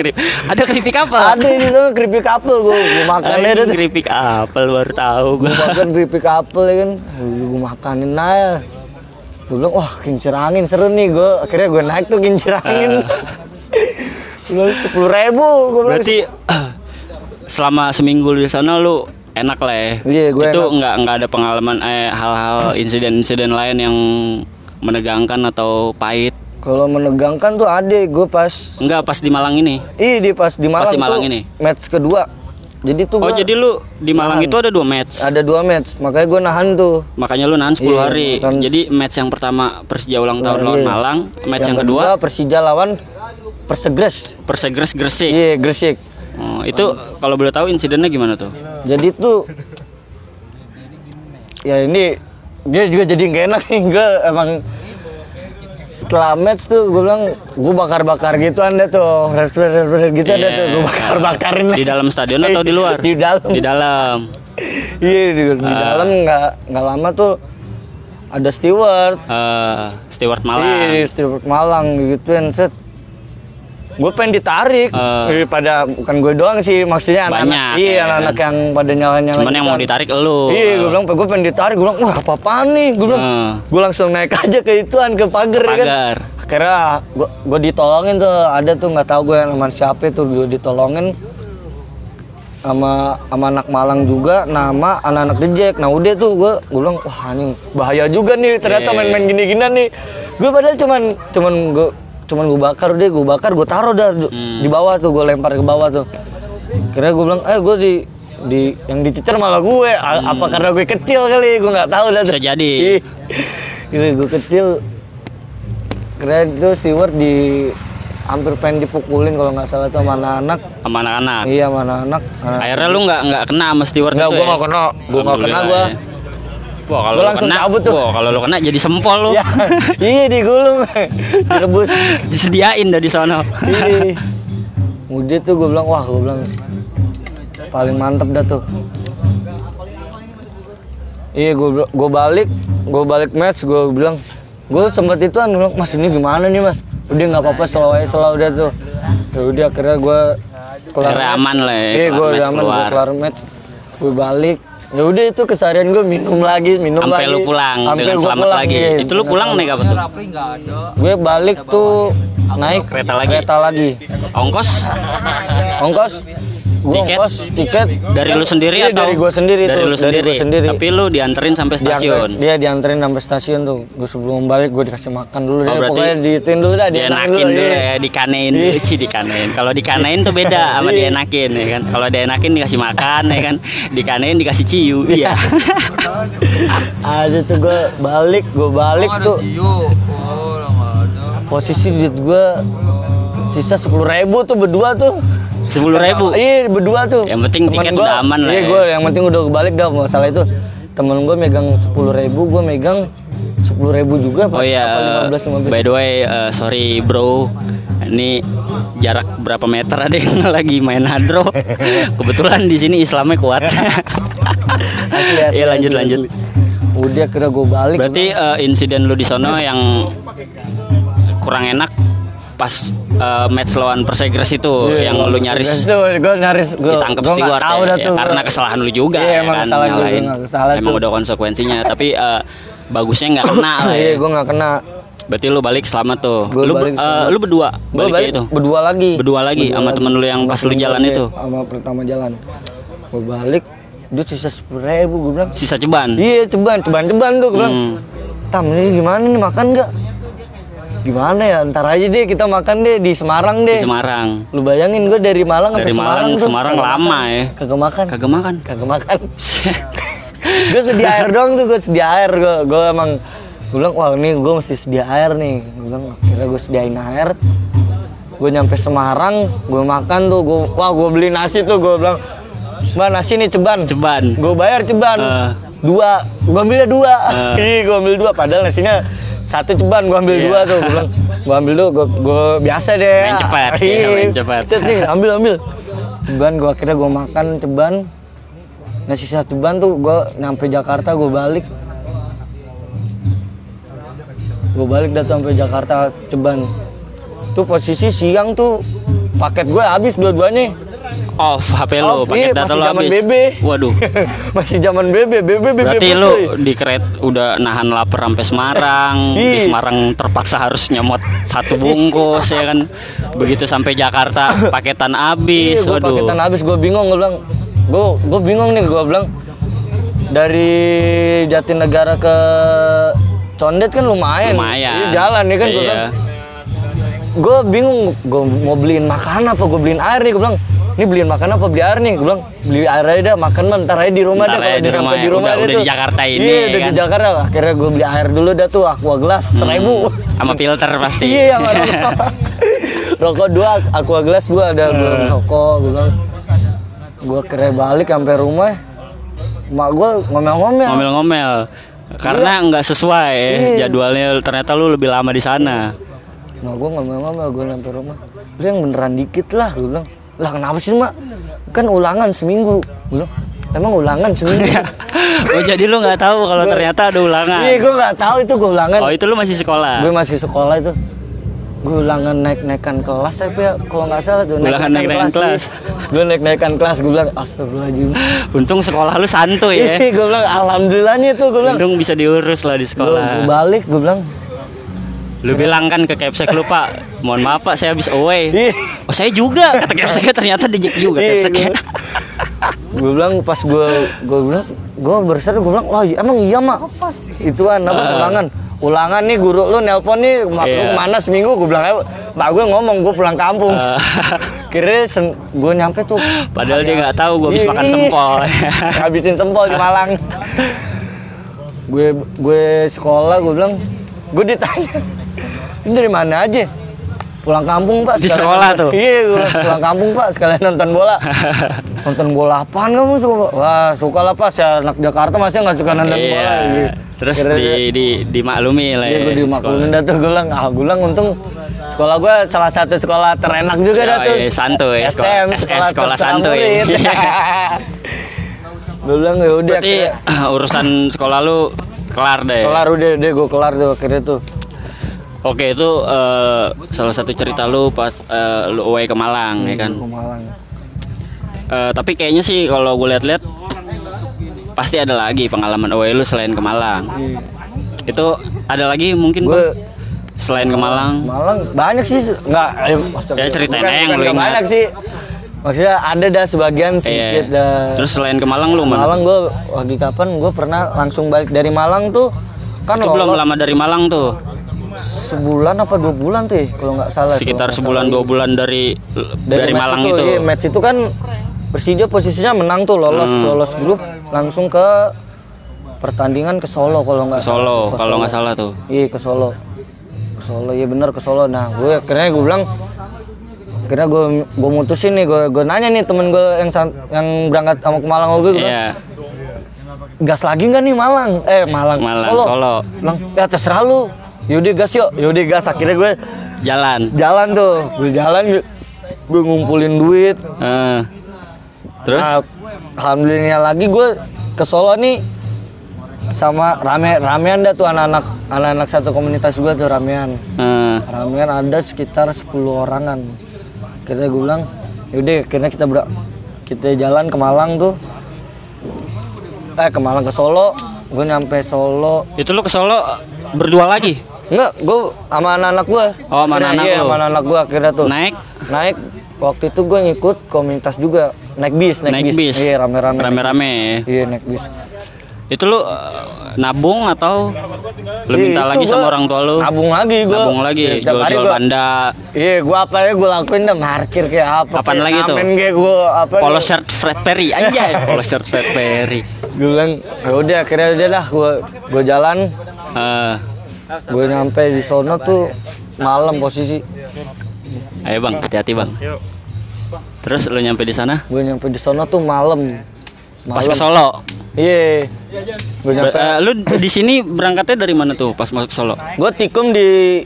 ada keripik apel ada ini tuh keripik apel gue gue makannya tuh keripik apel baru tahu gue makan keripik apel ya kan gue makanin aja. Gue bilang, wah kincir angin seru nih gue. Akhirnya gue naik tuh kincir angin sepuluh ribu gue bilang. Berarti uh, selama seminggu di sana lu enak lah ya yeah, itu nggak nggak ada pengalaman eh, hal-hal insiden-insiden lain yang menegangkan atau pahit? Kalau menegangkan tuh ada gue pas nggak pas di Malang ini? Iya di pas di Malang, pas di Malang tuh ini. Match kedua jadi tuh oh jadi lu di Malang nahan. Itu ada dua match ada dua match makanya gue nahan tuh makanya lu nahan sepuluh yeah, hari kan. Jadi match yang pertama Persija ulang tahun yeah, lawan Malang match yang, yang kedua, kedua Persija lawan Persegres Persegres Gresik iya yeah, Gresik oh, itu oh. Kalau boleh tahu insidennya gimana tuh jadi tuh ya ini dia juga jadi nggak enak nih gue emang setelah match tuh gue bilang gue bakar-bakar gitu anda tuh red red red, red gitu yeah. Ada tuh gue bakar-bakarin di dalam stadion atau di luar di dalam di dalam iya di, di uh. dalam nggak nggak lama tuh ada steward uh, steward Malang iya steward Malang gitu set gue pengen ditarik uh. daripada bukan gue doang sih maksudnya anak-anak iya anak-anak yang pada nyala-nyala cuman yang mau ditarik elu iya gue bilang gue pengen ditarik gue bilang wah apa-apaan nih gue bilang uh. gue langsung naik aja ke ituan ke pagar ya kan akhirnya gue, gue ditolongin tuh ada tuh nggak tahu gue sama siapa tuh gue ditolongin sama sama anak Malang juga nama anak-anak dejek nah udah tuh gue gue bilang wah anjing bahaya juga nih ternyata main-main gini-ginian nih gue padahal cuman cuman gue cuman gue bakar deh, gue bakar, gue taruh dah hmm. di bawah tuh, gue lempar ke bawah tuh. Kira gue bilang, eh gue di di yang dicecer malah gue, A- hmm. apa karena gue kecil kali, gue nggak tahu dah. Bisa jadi. Kira gue kecil, kira itu steward di hampir pengen dipukulin kalau nggak salah tuh sama anak-anak. Sama anak-anak. Iya, sama anak-anak. Akhirnya lu nggak nggak kena sama steward itu ya? Nggak, gue nggak kena. Gue nggak kena gue. Wah, kalau lu kena, wah, kalau lu kena jadi sempol lu. Ya, iya, digulung, direbus, disediain dari sono. Iya. Mudah tuh gue bilang, wah gue bilang paling mantep dah tuh. Iya, gue gue balik, gue balik match, gue bilang, gue sempet itu kan bilang, mas ini gimana nih mas? Udah nggak apa-apa, selalu aja selalu udah tuh. Udah akhirnya gue kelar match. Aman lah ya. Iya, gue aman, gue kelar match, gue balik. Ya udah itu keseharian gue minum lagi, minum ampe lagi. Sampai lu pulang dengan selamat pulang, lagi. Ya, itu lu pulang naik apa tuh? Gue balik tuh naik kereta lagi. Kereta lagi. Ongkos? Ongkos? Gua tiket? Ongkos, tiket dari lu sendiri atau? Dari gue sendiri tuh. Dari lu sendiri. Dari sendiri. Tapi lu dianterin sampai stasiun. Dia dianterin sampai stasiun tuh. Gue sebelum balik gue dikasih makan dulu. Oh, berarti pokoknya diitin dulu dah. Dienakin dulu, dulu ya, dikanein dulu sih dikanein. Kalau dikanein tuh beda sama dienakin ya kan. Kalau dienakin dikasih makan ya kan. Dikanein dikasih ciu. Iya. Aduh tuh gue balik, gue balik tuh. Posisi duit gue sisa sepuluh ribu tuh berdua tuh. Sepuluh ribu. Iya berdua tuh. Yang penting tiket gua, udah aman lah. Iya gue yang penting udah kebalik dah nggak salah itu. Temen gue megang sepuluh ribu, gue megang sepuluh ribu juga. Oh iya. lima belas, lima belas. By the way, uh, sorry bro. Ini jarak berapa meter ada yang lagi main hadro. Kebetulan di sini Islamnya kuat. Iya lanjut lanjut. Udah kira gue balik. Berarti uh, insiden lu di sono yang kurang enak pas uh, match lawan Persegres itu yeah, yang yeah, lu nyaris itu, gua nyaris gua, ditangkep gua steward ya, ya, tuh, karena kesalahan lu juga yeah, ya emang kan kesalahan lain kesalahan emang tuh. Udah konsekuensinya tapi uh, bagusnya nggak kena lah ya yeah, gua nggak kena. Berarti lu balik selamat tuh. Gua lu balik, uh, lu berdua balik, balik itu berdua lagi berdua lagi berdua sama lagi. Temen lu yang sama pas lu jalan itu sama pertama jalan gua balik dia sisa sepuluh ribu gua bilang sisa ceban iya yeah, ceban ceban ceban tuh gua bilang hmm. Tam ini gimana nih makan nggak gimana ya ntar aja deh kita makan deh di Semarang deh di Semarang lu bayangin gue dari Malang dari Malang ke Semarang, Semarang lama ya kagak makan kagak makan kagak makan gue sedia air doang tuh gue sedia air gue gue emang gue bilang wah ini gue mesti sedia air nih gue bilang akhirnya gue sediain air gue nyampe Semarang gue makan tuh gue wah gue beli nasi tuh gue bilang mbak nasi nih ceban ceban gue bayar ceban uh. dua gue ambilnya dua uh. Ih gue ambil dua padahal nasinya satu ceban gue ambil yeah. Dua tuh gue bilang gue ambil dulu gue gue biasa deh main cepat iya main cepat ambil ambil ceban gue akhirnya gue makan ceban nah sisa ceban tuh gue nyampe Jakarta gue balik gue balik dah sampai Jakarta ceban tuh posisi siang tuh paket gue habis dua-duanya off H P lo paket data lo habis. Waduh. Masih zaman B B, B B, B B. Berarti lu di keret udah nahan lapar sampai Semarang, di Semarang terpaksa harus nyemot satu bungkus ya kan. Begitu sampai Jakarta paketan habis. Waduh. Paketan habis gue bingung gue bilang. Gue gue bingung nih gue bilang. Dari Jatinegara ke Condet kan lumayan. Lumayan. Ini jalan nih kan gue bilang. Gue bingung gue mau beliin makanan apa gue beliin air nih gue bilang. Ini beliin makan apa beli air nih? Gue bilang beli air aja dah, makan mah ntar aja di rumah ntar dah. Kalau di rumah, di rumah udah, udah di Jakarta ini. Iya, udah kan? Di Jakarta. Akhirnya gue beli air dulu dah tuh aqua gelas hmm, seribu. Sama filter pasti. Iya, sama rokok. Rokok dua, aqua gelas dua ada belum rokok. Gue bilang gue kira balik sampai rumah. Mak gue ngomel-ngomel. Ngomel-ngomel. Karena nggak sesuai iya. Jadwalnya. Ternyata lu lebih lama di sana. Mak gue ngomel-ngomel gue sampai rumah. Lu yang beneran dikit lah, gue bilang. Lah kenapa sih mak? Kan ulangan seminggu. Belum? Emang ulangan seminggu? Oh jadi lu nggak tahu kalau ternyata ada ulangan? Iya gue nggak tahu itu gue ulangan. Oh itu lu masih sekolah? Gue masih sekolah itu. Gue ulangan naik-naikan kelas tapi ya kalau nggak salah tuh. Ulangan naik-naikan kelas. Gue naik-naikan kelas gue bilang astagfirullahaladzim. Untung sekolah lu santuy ya. Gue bilang alhamdulillahnya tuh gue bilang. Untung bisa diurus lah di sekolah. Gue balik gue bilang. Lu bilang kan ke Capsek lu pak, mohon maaf pak saya habis away. Oh saya juga, kata Capseknya ternyata dejek juga Capseknya. Gue bilang pas gue, gue bilang, gue berseru gue bilang, wah emang iya mak, ituan apa uh. ulangan, ulangan nih guru lu nelpon nih, mak yeah. Lu mana seminggu gue bilang, pak gue ngomong gue pulang kampung. Uh. Kira sen- gue nyampe tuh. Padahal dia nggak tahu gue habis makan sempol. Habisin sempol di Malang. Gue gue sekolah gue bilang, gue ditanya. Ini dari mana aja? pulang kampung Pak. Di sekolah nonton, tuh? Iya, pulang kampung Pak, sekalian nonton bola. Nonton bola apaan kamu suka? Wah, suka lah Pak, saya anak Jakarta masih nggak suka nonton iya. bola. Gitu. Terus kira-kira, di, di, dimaklumi lah ya. Iya, gue dimaklumi dah tuh, gue bilang, ah gue bilang untung sekolah gue salah satu sekolah terenak juga dah tuh. Iya, santuy. S T M, sekolah, sekolah santuy. Gue bilang yaudah. Berarti urusan sekolah lu kelar deh. Kelar udah, udah gue kelar tuh akhirnya tuh. Oke, itu uh, salah satu cerita lu pas uh, lu away ke Malang, hmm, ya kan? Ke Malang. Uh, tapi kayaknya sih kalau gue lihat-lihat pasti ada lagi pengalaman away lu selain ke Malang. Hmm. Itu ada lagi mungkin gua, bang, selain ke Malang. Malang banyak sih, nggak? Ya ceritain yang lu ingat. Banyak sih. Maksudnya ada dah sebagian sedikit e, dah. Terus selain ke Malang lu mana? Malang gue lagi kapan? Gue pernah langsung balik dari Malang tuh kan. Itu lolos, belum lama dari Malang tuh. Sebulan apa dua bulan tuh ya, kalau nggak salah sekitar sebulan dua bulan dari dari, dari Malang itu, itu. Iya, match itu kan Persija posisinya menang tuh, lolos hmm. lolos grup langsung ke pertandingan ke Solo kalau nggak Solo kalau nggak salah tuh iya ke Solo ke Solo iya benar ke Solo. Nah gue akhirnya gue bilang akhirnya gue gue mutusin nih, gue gue nanya nih temen gue yang yang berangkat sama ke Malang gue gitu. Yeah. Gas lagi nggak nih Malang eh Malang, Malang Solo, Solo. Bilang, ya terserah lu. Yaudah gas yuk, yaudah gas. Akhirnya gue jalan, jalan tuh, gue jalan, gue ngumpulin duit. Uh, terus, nah, alhamdulillah lagi gue ke Solo nih sama rame, ramean dah tuh anak-anak, anak-anak satu komunitas gue tuh ramean. Uh, ramean ada sekitar sepuluh orangan. Akhirnya gue bilang, yaudah, akhirnya kita ber, kita jalan ke Malang tuh, eh ke Malang ke Solo, gue nyampe Solo. Itu lu ke Solo berdua lagi? Enggak, gue sama anak-anak gue. Oh, sama anak-anak iya, sama anak gue akhirnya tuh. Naik? Naik, waktu itu gue ngikut komunitas juga. Naik bis, naik, naik bis. bis. Iya, rame-rame. Rame-rame Iya, naik bis. Itu lu nabung atau lu minta iya, lagi sama orang tua lu? Nabung lagi gue. Nabung lagi, jual-jual gua, banda. Iya, gue apa ya, gue lakuin deh, parkir kayak apa. Apaan kayak lagi tuh? Kayak gua, apa polo shirt Fred Perry, anjay. Polo shirt Fred Perry. Gue bilang, yaudah akhirnya udah lah, gue, gue jalan. Uh, gue nyampe di sono tuh malam posisi. Ayo bang, hati-hati bang. Terus lu nyampe di sana? Gue nyampe di sono tuh malam. malam. Pas ke Solo. Iya. Yeah. Nyampe... Uh, lu di sini berangkatnya dari mana tuh pas masuk Solo? Gue tikum di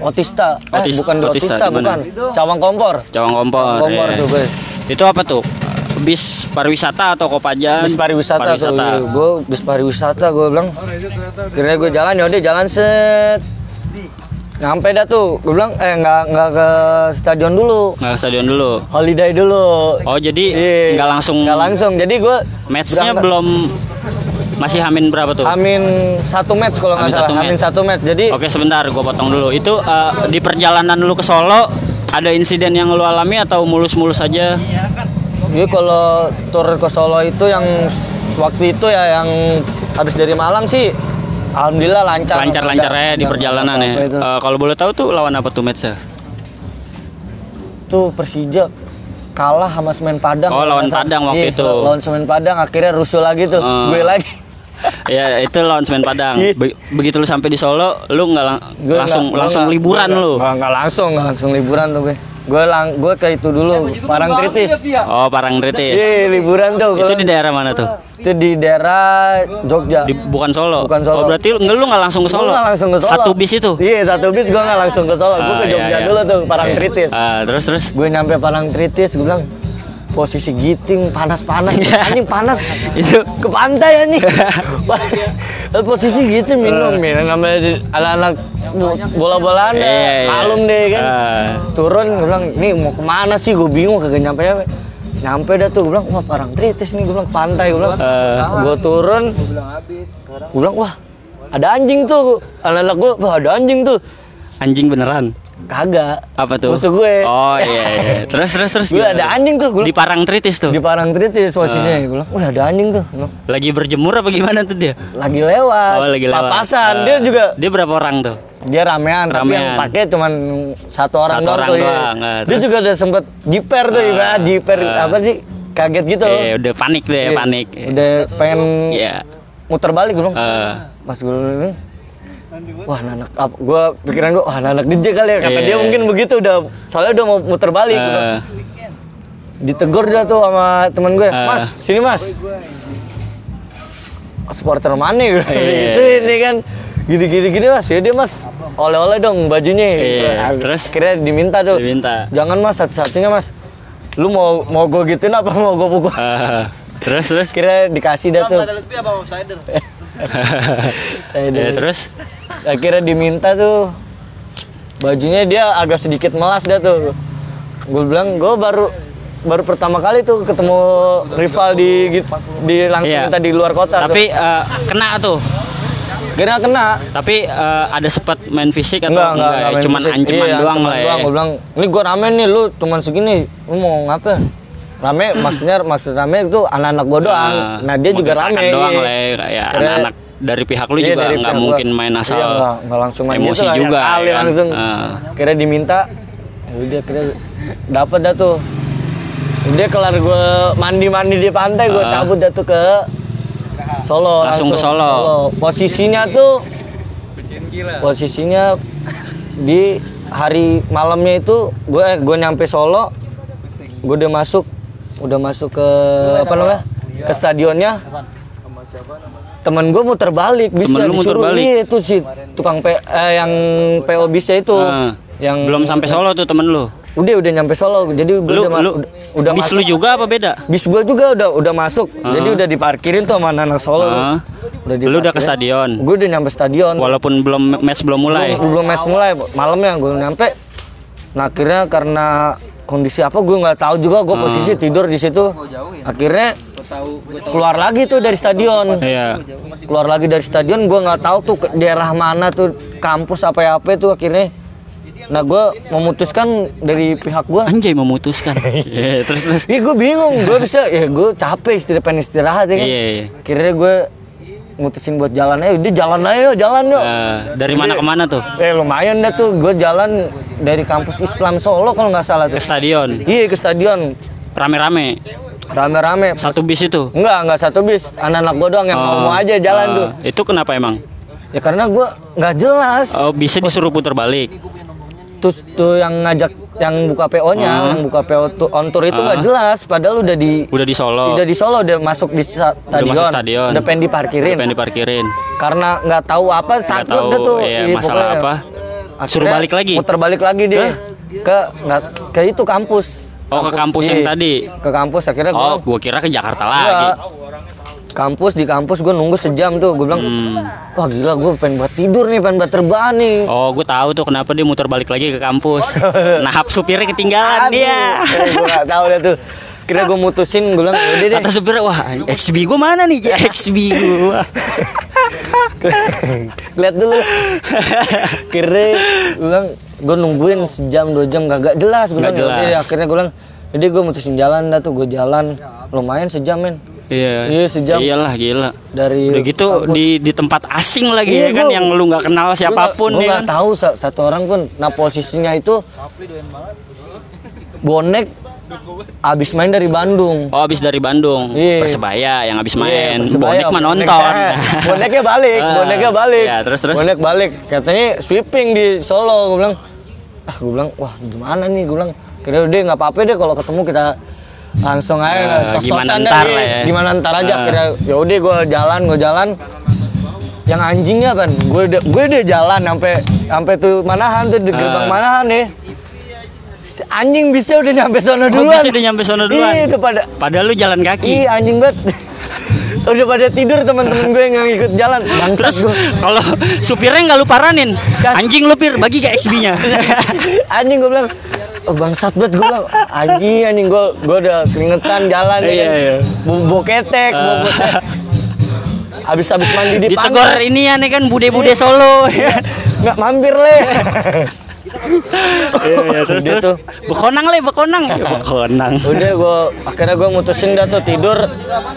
Otista. Eh, Otis, bukan di Otista, Otista bukan. Cawang Kompor. Cawang Kompor. Kompor yeah. tuh, itu apa tuh? Bis pariwisata atau Kopaja? Bis pariwisata, pariwisata. tuh. Gue bis pariwisata, gue bilang. Akhirnya gue jalan, yaudah jalan set. Nyampe dah tuh, gue bilang eh nggak nggak ke stadion dulu. Nggak ke stadion dulu. Holiday dulu. Oh jadi yeah. nggak langsung. Nggak langsung, jadi gue. Matchnya belum. Masih hamin berapa tuh? Hamin satu match kalau nggak salah. Match. Hamin satu match, jadi. Oke sebentar, gue potong dulu. Itu uh, di perjalanan lu ke Solo ada insiden yang lu alami atau mulus-mulus aja? Jadi kalau tur ke Solo itu yang waktu itu ya yang habis dari Malang sih alhamdulillah lancar. Lancar-lancar ya di perjalanan ya. E, kalau boleh tahu tuh lawan apa tuh match-nya? Tuh Persija kalah sama Semen Padang. Oh, lawan masa. Padang waktu Iyi, itu. Lawan Semen Padang akhirnya rusuh lagi tuh. Uh, Gue lagi. Ya, itu lawan Semen Padang. Be- begitu lu sampai di Solo, lu enggak lang- langsung gak, langsung gak, liburan gak, lu. Enggak langsung, enggak langsung liburan tuh gue. Gue lang, gue ke itu dulu, Parang Tritis. Oh, Parang Tritis. Iya, liburan tuh. Itu di daerah mana tuh? Itu di daerah Jogja. Di, bukan Solo. Bukan Solo. Oh, berarti lu nggak langsung ke Solo? Nggak langsung ke Solo. Satu bis itu? Iya, satu bis gue nggak langsung ke Solo. Gue ah, ke Jogja iya, iya. dulu tuh, Parang iya. Tritis. Ah, terus terus. Gue nyampe Parang Tritis, gue bilang posisi giting panas-panas, anjing panas. Itu ke pantai anjing. Posisi giting minum, minum sama anak-anak bola-bolaan yeah, malum yeah. deh kan uh. turun gue bilang nih mau kemana sih gue bingung kagak nyampe nyampe nyampe dah tuh gue bilang wah Parang Tritis nih gue bilang pantai gue bilang uh. gue turun gue bilang wah ada anjing tuh anak-anak gue wah ada anjing tuh anjing beneran kagak apa tuh musuh gue oh iya iya terus terus terus gue ada anjing tuh di Parang Tritis tuh di Parang Tritis posisinya uh. gue bilang wah ada anjing tuh lagi berjemur apa gimana tuh dia lagi lewat oh lagi lewat papasan uh. dia juga dia berapa orang tuh dia ramean, ramean. Tapi yang pakai cuman satu orang satu orang tuh, doang ya. uh, dia juga udah sempet jiper tuh uh, ibarat jiper uh, apa sih kaget gitu eh, udah panik deh eh, panik udah pengen yeah. muter balik gue bilang uh. pas gue Wah, anak apa? Gua pikiran gua, wah anak D J kali ya. Kata yeah. dia mungkin begitu udah, soalnya udah mau muter balik. Uh. Ditegur dia tuh sama teman gue, uh. Mas, sini mas. Supporter mana gitu, yeah. Itu ini kan gini-gini gini mas, ya dia mas. Oleh-oleh dong bajunya. Yeah. Terus akhirnya diminta tuh. Diminta. Jangan mas, satu-satunya mas. Lu mau mau gue gituin apa mau gue pukul? Uh. Terus terus kira dikasih dah tuh. Ada Lutfi apa outsider? Ya, terus akhirnya diminta tuh bajunya, dia agak sedikit melas dah tuh. Gue bilang gue baru baru pertama kali tuh ketemu rival di di langsung iya. minta di luar kota. Tapi tuh. Uh, kena tuh. Kena kena. Tapi uh, ada sempat main fisik atau enggak? enggak, enggak ya? Cuman fisik. ancaman iya, doang lah. Ya. Gue bilang ini gue ramen nih, lu cuman segini, lu mau ngapain? Rame maksudnya maksud rame itu anak-anak gue doang. Nah, nah dia juga rame doang lah ya, anak-anak dari pihak lu iya, juga nggak mungkin gua. main asal iya, gak, gak langsung main emosi gitu juga kan? langsung uh. Kira diminta udah kira dapat dah tuh. Udah kelar gue mandi-mandi di pantai gue uh. cabut dah tuh ke Solo, langsung, langsung ke Solo. Solo posisinya tuh posisinya di hari malamnya itu gue gue nyampe Solo, gue udah masuk udah masuk ke Mereka apa namanya iya. ke stadionnya. Temen gue muter balik bisa disuruh dia itu si tukang P, eh, yang P O bisa itu uh, yang belum sampai Solo tuh temen lu udah udah nyampe Solo jadi lu, udah, lu, udah bis masuk. Lu juga apa beda bis gue juga udah udah masuk uh, jadi udah diparkirin tuh sama anak Solo uh, udah lu udah ke stadion, gue udah nyampe stadion walaupun belum match belum mulai belum, belum match mulai malamnya gue nyampe. Nah akhirnya karena kondisi apa gue nggak tahu juga, gue posisi hmm. tidur di situ. Akhirnya keluar lagi tuh dari stadion, iya. keluar lagi dari stadion, gue nggak tahu tuh daerah mana tuh kampus apa apa tuh akhirnya. Nah gue memutuskan dari pihak gue. Anjay memutuskan. yeah, terus terus. Iya gue bingung, gue bisa, ya gue capek istirahat, pengen istirahat ya kan. Yeah, yeah. Akhirnya gue mutusin buat jalan aja, udah jalan aja, jalan yuk. Uh, dari jadi, mana ke mana tuh? Eh lumayan dah tuh, gue jalan dari kampus Islam Solo kalau nggak salah tuh. Ke stadion? Iya ke stadion. Rame-rame? Rame-rame. Satu bis itu? Enggak, nggak satu bis. Anak-anak gue doang yang oh, mau aja jalan uh, tuh. Itu kenapa emang? Ya karena gue nggak jelas. Oh bisa disuruh putar balik? Terus tuh yang ngajak, yang buka P O-nya, uh, yang buka P O tu, on tour itu nggak uh, jelas. Padahal udah di udah di Solo, udah di Solo, udah masuk di stadion, udah masuk stadion, udah pengen diparkirin, udah pengen diparkirin. Karena nggak tahu apa, sakit itu, iya, masalah apa, suruh balik lagi, muter balik lagi dia ke ke, gak, ke itu kampus. Oh kampus, ke kampus iya, yang tadi, ke kampus akhirnya. Oh gue gua kira ke Jakarta gua, lagi. Kampus di kampus gue nunggu sejam tuh, gue bilang hmm. wah gila gue pengen buat tidur nih, pengen buat terbang nih. Oh gue tahu tuh kenapa dia muter balik lagi ke kampus. Nahap supirnya ketinggalan. Aduh, dia eh, gue gak tahu deh tuh. Kira gue mutusin, gue bilang udah deh atas supir, wah X B gue mana nih, X B gue lihat dulu. Kira gue bilang gue nungguin sejam dua jam gak, gak jelas gak jelas jadi, akhirnya gue bilang jadi gue mutusin jalan dah tuh. Gue jalan lumayan sejam men. Iya, iya sejam. Iyalah gila. Dari udah gitu kampus, di di tempat asing lagi iya, ya kan gua, yang lu nggak kenal siapapun. Gue nggak ya kan? tahu satu orang pun. Nah posisinya itu Bonek abis main dari Bandung. Oh abis dari Bandung. Iya. Persebaya yang abis main. Iya, Bonek mah nonton. Boneknya balik. Boneknya balik. Ya, terus terus. Bonek balik. Katanya sweeping di Solo. Gue bilang, ah gue bilang, wah gimana nih? Gue bilang, kira udah nggak apa-apa deh kalau ketemu kita langsung aja uh, gimana ntar lah ya, gimana ntar aja. Uh. Kira yaudah gue jalan gue jalan yang anjingnya kan gue de gue deh jalan sampai sampai tuh Manahan tuh di gerbang uh. Manahan nih anjing bisa udah nyampe sono duluan. Oh, bisa udah nyampe sono duluan. Iya udah pada padahal lu jalan kaki. Iya anjing banget. Udah pada tidur teman-teman gue yang ikut jalan. Bangsat. Terus kalau supirnya nggak lu paranin anjing lu pir bagi ke X B-nya. Anjing gue bilang oh, bangsat banget gue bilang anjing anjing gue gue udah keringetan jalan ya yeah, yeah. Bobo ketek uh. bobo ketek habis-habis mandi di pantai ditegor ini ya nih kan bude-bude Solo ya nggak mampir leh. Iya, ya, terus dia terus tuh bekonang leh bekonang ya, bekonang udah gue akhirnya gue mutusin dah tuh tidur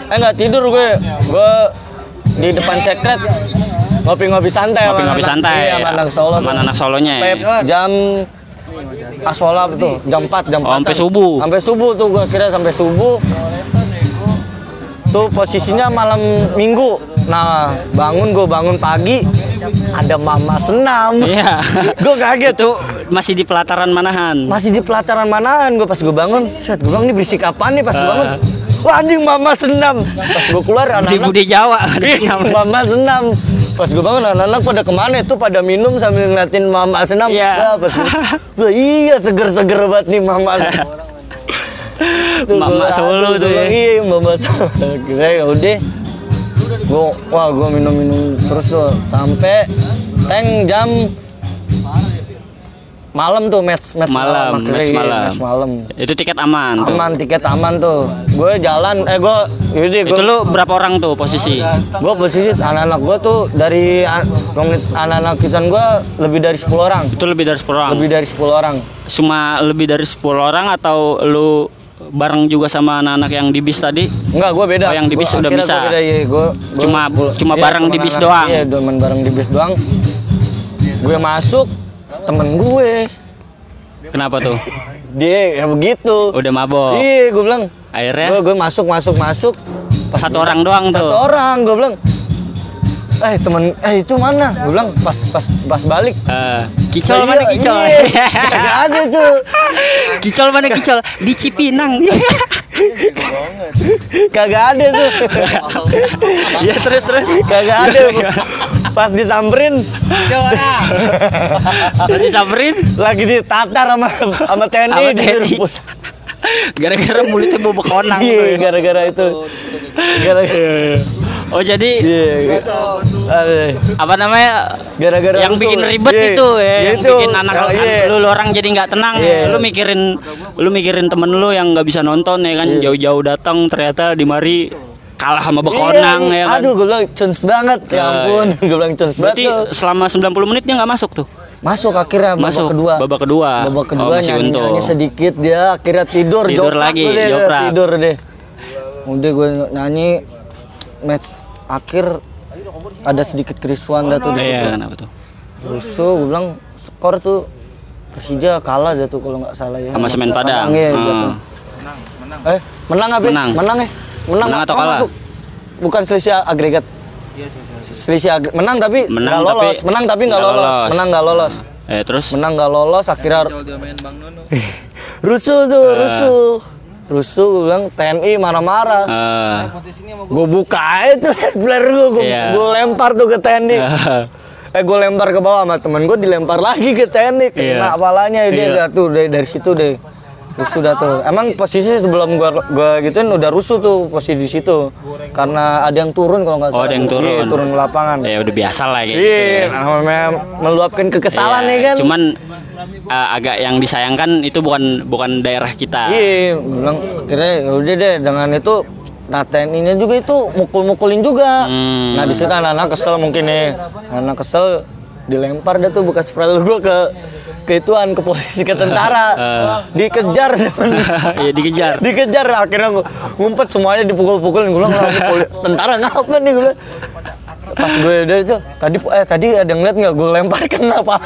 eh nggak tidur gue gue di depan sekret ngopi-ngopi santai ngopi-ngopi santai sama anak Solo sama anak Solonya ya. Jam Aswala betul jam empat jam empat sampai subuh. Sampai subuh tuh gua kira sampai subuh. Tuh posisinya malam minggu. Nah, bangun gue bangun pagi ada mama senam. Iya. Gue kaget tuh, masih di pelataran Manahan. Masih di pelataran Manahan. Gue pas gue bangun, set gue bilang ini berisik apaan nih pas gue bangun. Wah, anjing mama senam. Pas gue keluar anak-anak di Budi Jawa. Mama senam. Pas gue bangun anak-anak pada kemana tuh, pada minum sambil ngeliatin mama senam. Iya. Wah, iya seger-seger banget nih mama. Tuh, mama gua, Solo tuh ya. Iya, mama Solo. Kira udah. Gua wah gua minum-minum terus tuh sampai teng jam malam tuh match match malam, malam match malam. Match malam. Itu tiket aman. Aman tuh. Tiket aman tuh. Gue jalan eh gue ini gue. Itu lu berapa orang tuh posisi? Gue posisi anak-anak gue tuh dari anak-anak kitan gue lebih dari sepuluh orang. Itu lebih dari sepuluh orang. Lebih dari sepuluh orang. Cuma lebih dari sepuluh orang atau lu bareng juga sama anak-anak yang di bis tadi? Enggak, gue beda. Oh, yang di bis gua, udah bisa. Gua beda, iya. gua, gua, cuma gua, cuma iya, bareng di bis anak, doang. Iya, cuman bareng di bis doang. Gue masuk, temen gue. Kenapa tuh? Dia ya begitu. Udah mabok. Iya, gue bilang. Akhirnya? Gue gue masuk masuk masuk. Pas satu gua, orang doang satu tuh. Satu orang, gue bilang. Eh temen, eh itu mana? Gue bilang pas pas pas balik. Uh, kicol, nah, mana iya, kicol? Iya, gak ada tuh. Kicol mana kicol? Di Cipinang. Kagak ada tuh. Ya terus terus. Kagak ada. Pas disamperin, pas disamperin lagi ditatar sama sama T N I di rumpus. Gara-gara mulutnya bobok konang. Iya, gara-gara itu. Gara-gara. Oh jadi yeah, yeah. Apa namanya gara-gara yang bikin ribet yeah. itu ya, yeah, yang itu. Bikin anak oh, yeah. lu, lu orang jadi nggak tenang, yeah. lu mikirin lu mikirin temen lu yang nggak bisa nonton ya kan, yeah. jauh-jauh datang ternyata di mari kalah sama bekonang yeah. ya kan. Aduh gue bilang cons banget, ya, ya ampun yeah. gue bilang cons banget. Berarti selama sembilan puluh menit dia nggak masuk tuh. Masuk akhirnya babak Masuk, kedua. Babak kedua. Babak kedua oh, nyanyi, nyanyi sedikit dia akhirnya tidur. Tidur lagi. Deh, tidur deh. Udah gue nyanyi match akhir ada sedikit kerusuhan dah tuh di situ. Kenapa tuh? Rusuh, gue bilang skor tuh Persija kalah dah tuh kalau nggak salah ya. Sama Semen Padang. Ya, hmm. Menang, menang. Eh, menang apa? Menang. Menang ya? Menang, menang atau kalah? Masuk. Bukan selisih agregat. Iya, selisih. Selisih agregat. Menang tapi nggak lolos. Menang tapi nggak lolos. lolos. Menang nggak lolos. Eh, terus? Menang nggak lolos akhirnya. Rusuh tuh, uh. rusuh. Rusuh gue bilang T N I marah-marah. Uh, gue buka aja tuh player gue, gue yeah. lempar tuh ke T N I. Uh, eh gue lempar ke bawah sama temen gue dilempar lagi ke T N I. Kena yeah. palanya dia yeah. tuh dari, dari situ deh. Rusuh dah tuh. Emang posisi sebelum gue gue gituin udah rusuh tuh posisi di situ. Karena ada yang turun kalau nggak salah. Oh, ada yang turun. Iya, turun ke lapangan. Ya udah biasa lah gitu. Iya, namanya meluapkan kekesalan yeah. ya kan. Cuman Uh, agak yang disayangkan itu bukan bukan daerah kita. Iya, bilang akhirnya udah deh dengan itu. Nah T N I-nya juga itu mukul-mukulin juga. Hmm. Nah di situ anak-anak kesel mungkin nih, anak kesel dilempar dia tuh bekas sprayler gue ke ke ituan ke polisi ke tentara, uh, uh. dikejar teman. Iya dikejar. Dikejar akhirnya ngumpet semuanya dipukul-pukulin gue bilang tentara ngapa nih gue. Pas gue dari itu tadi eh tadi ada ngeliat nggak gue lempar kenapa?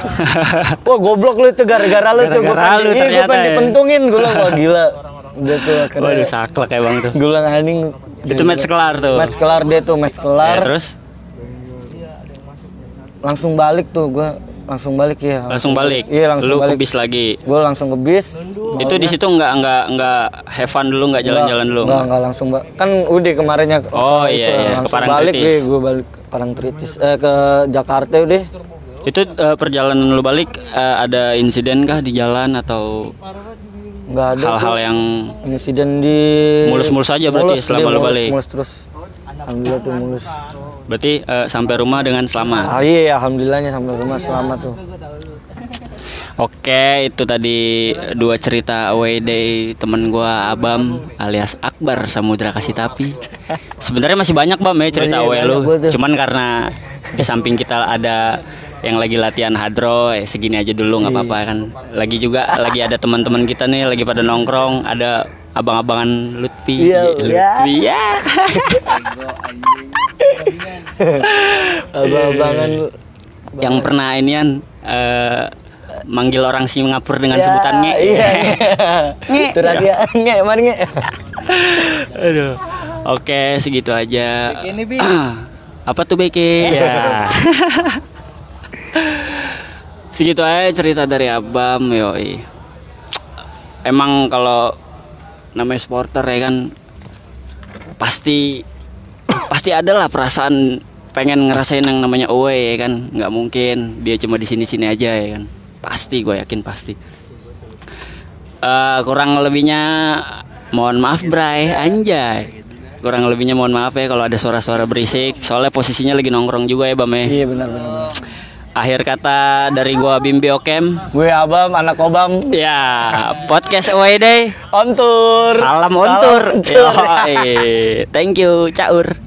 Wah goblok lu itu gara-gara lu tuh gue pengen gue pengen dipentungin gue bilang wah gila dia tuh akhirnya waduh saklek ya bang tuh gue bilang anjing itu match kelar tuh match kelar dia tuh match kelar ya, terus langsung balik tuh gue langsung balik ya langsung balik iya langsung lu balik. Ke bis lagi gue langsung ke bis itu di situ nggak nggak nggak have fun dulu nggak jalan-jalan dulu nggak nggak langsung ba- kan udah kemarinnya oh itu, iya iya ke Parang balik Tritis. Gue balik Parang Tritis eh ke Jakarta udah itu uh, perjalanan lu balik uh, ada insiden kah di jalan atau nggak ada hal-hal tuh. Yang insiden di mulus-mulus aja berarti mulus, selama lu balik mulus terus alhamdulillah tuh mulus. Berarti uh, sampai rumah dengan selamat. Ah, iya, alhamdulillahnya sampai rumah selamat tuh. Oke, itu tadi dua cerita away day temen gua Abam alias Akbar Samudra Kasih Tapi. Sebenarnya masih banyak Bam ya cerita away lu. Cuman karena di samping kita ada yang lagi latihan hadro, eh, segini aja dulu nggak apa-apa kan. Lagi juga lagi ada teman-teman kita nih lagi pada nongkrong, ada abang-abangan Lutfi, Yo, Lutfi ya. ya. Abang-abangan yang pernah inian uh, manggil orang Singapura dengan ya, sebutan nge. Iya. Nge. Terus ya nge, mari nge. Aduh. Oke, segitu aja. Beke ini, Bi. Apa tuh Beke? Ya. Segitu aja cerita dari Abam, yoi. Emang kalau namanya supporter ya kan pasti pasti adalah perasaan pengen ngerasain yang namanya away ya kan. Nggak mungkin dia cuma di sini-sini aja ya kan. Pasti, gue yakin pasti. Uh, kurang lebihnya mohon maaf Bray, anjay. Kurang lebihnya mohon maaf ya kalau ada suara-suara berisik. Soalnya posisinya lagi nongkrong juga ya Bam ya. Iya benar-benar. Akhir kata dari gua Bimbi Okem. Gue Abam, anak Kobam. Ya, podcast away day. On tour. Salam on tour. Thank you, caur.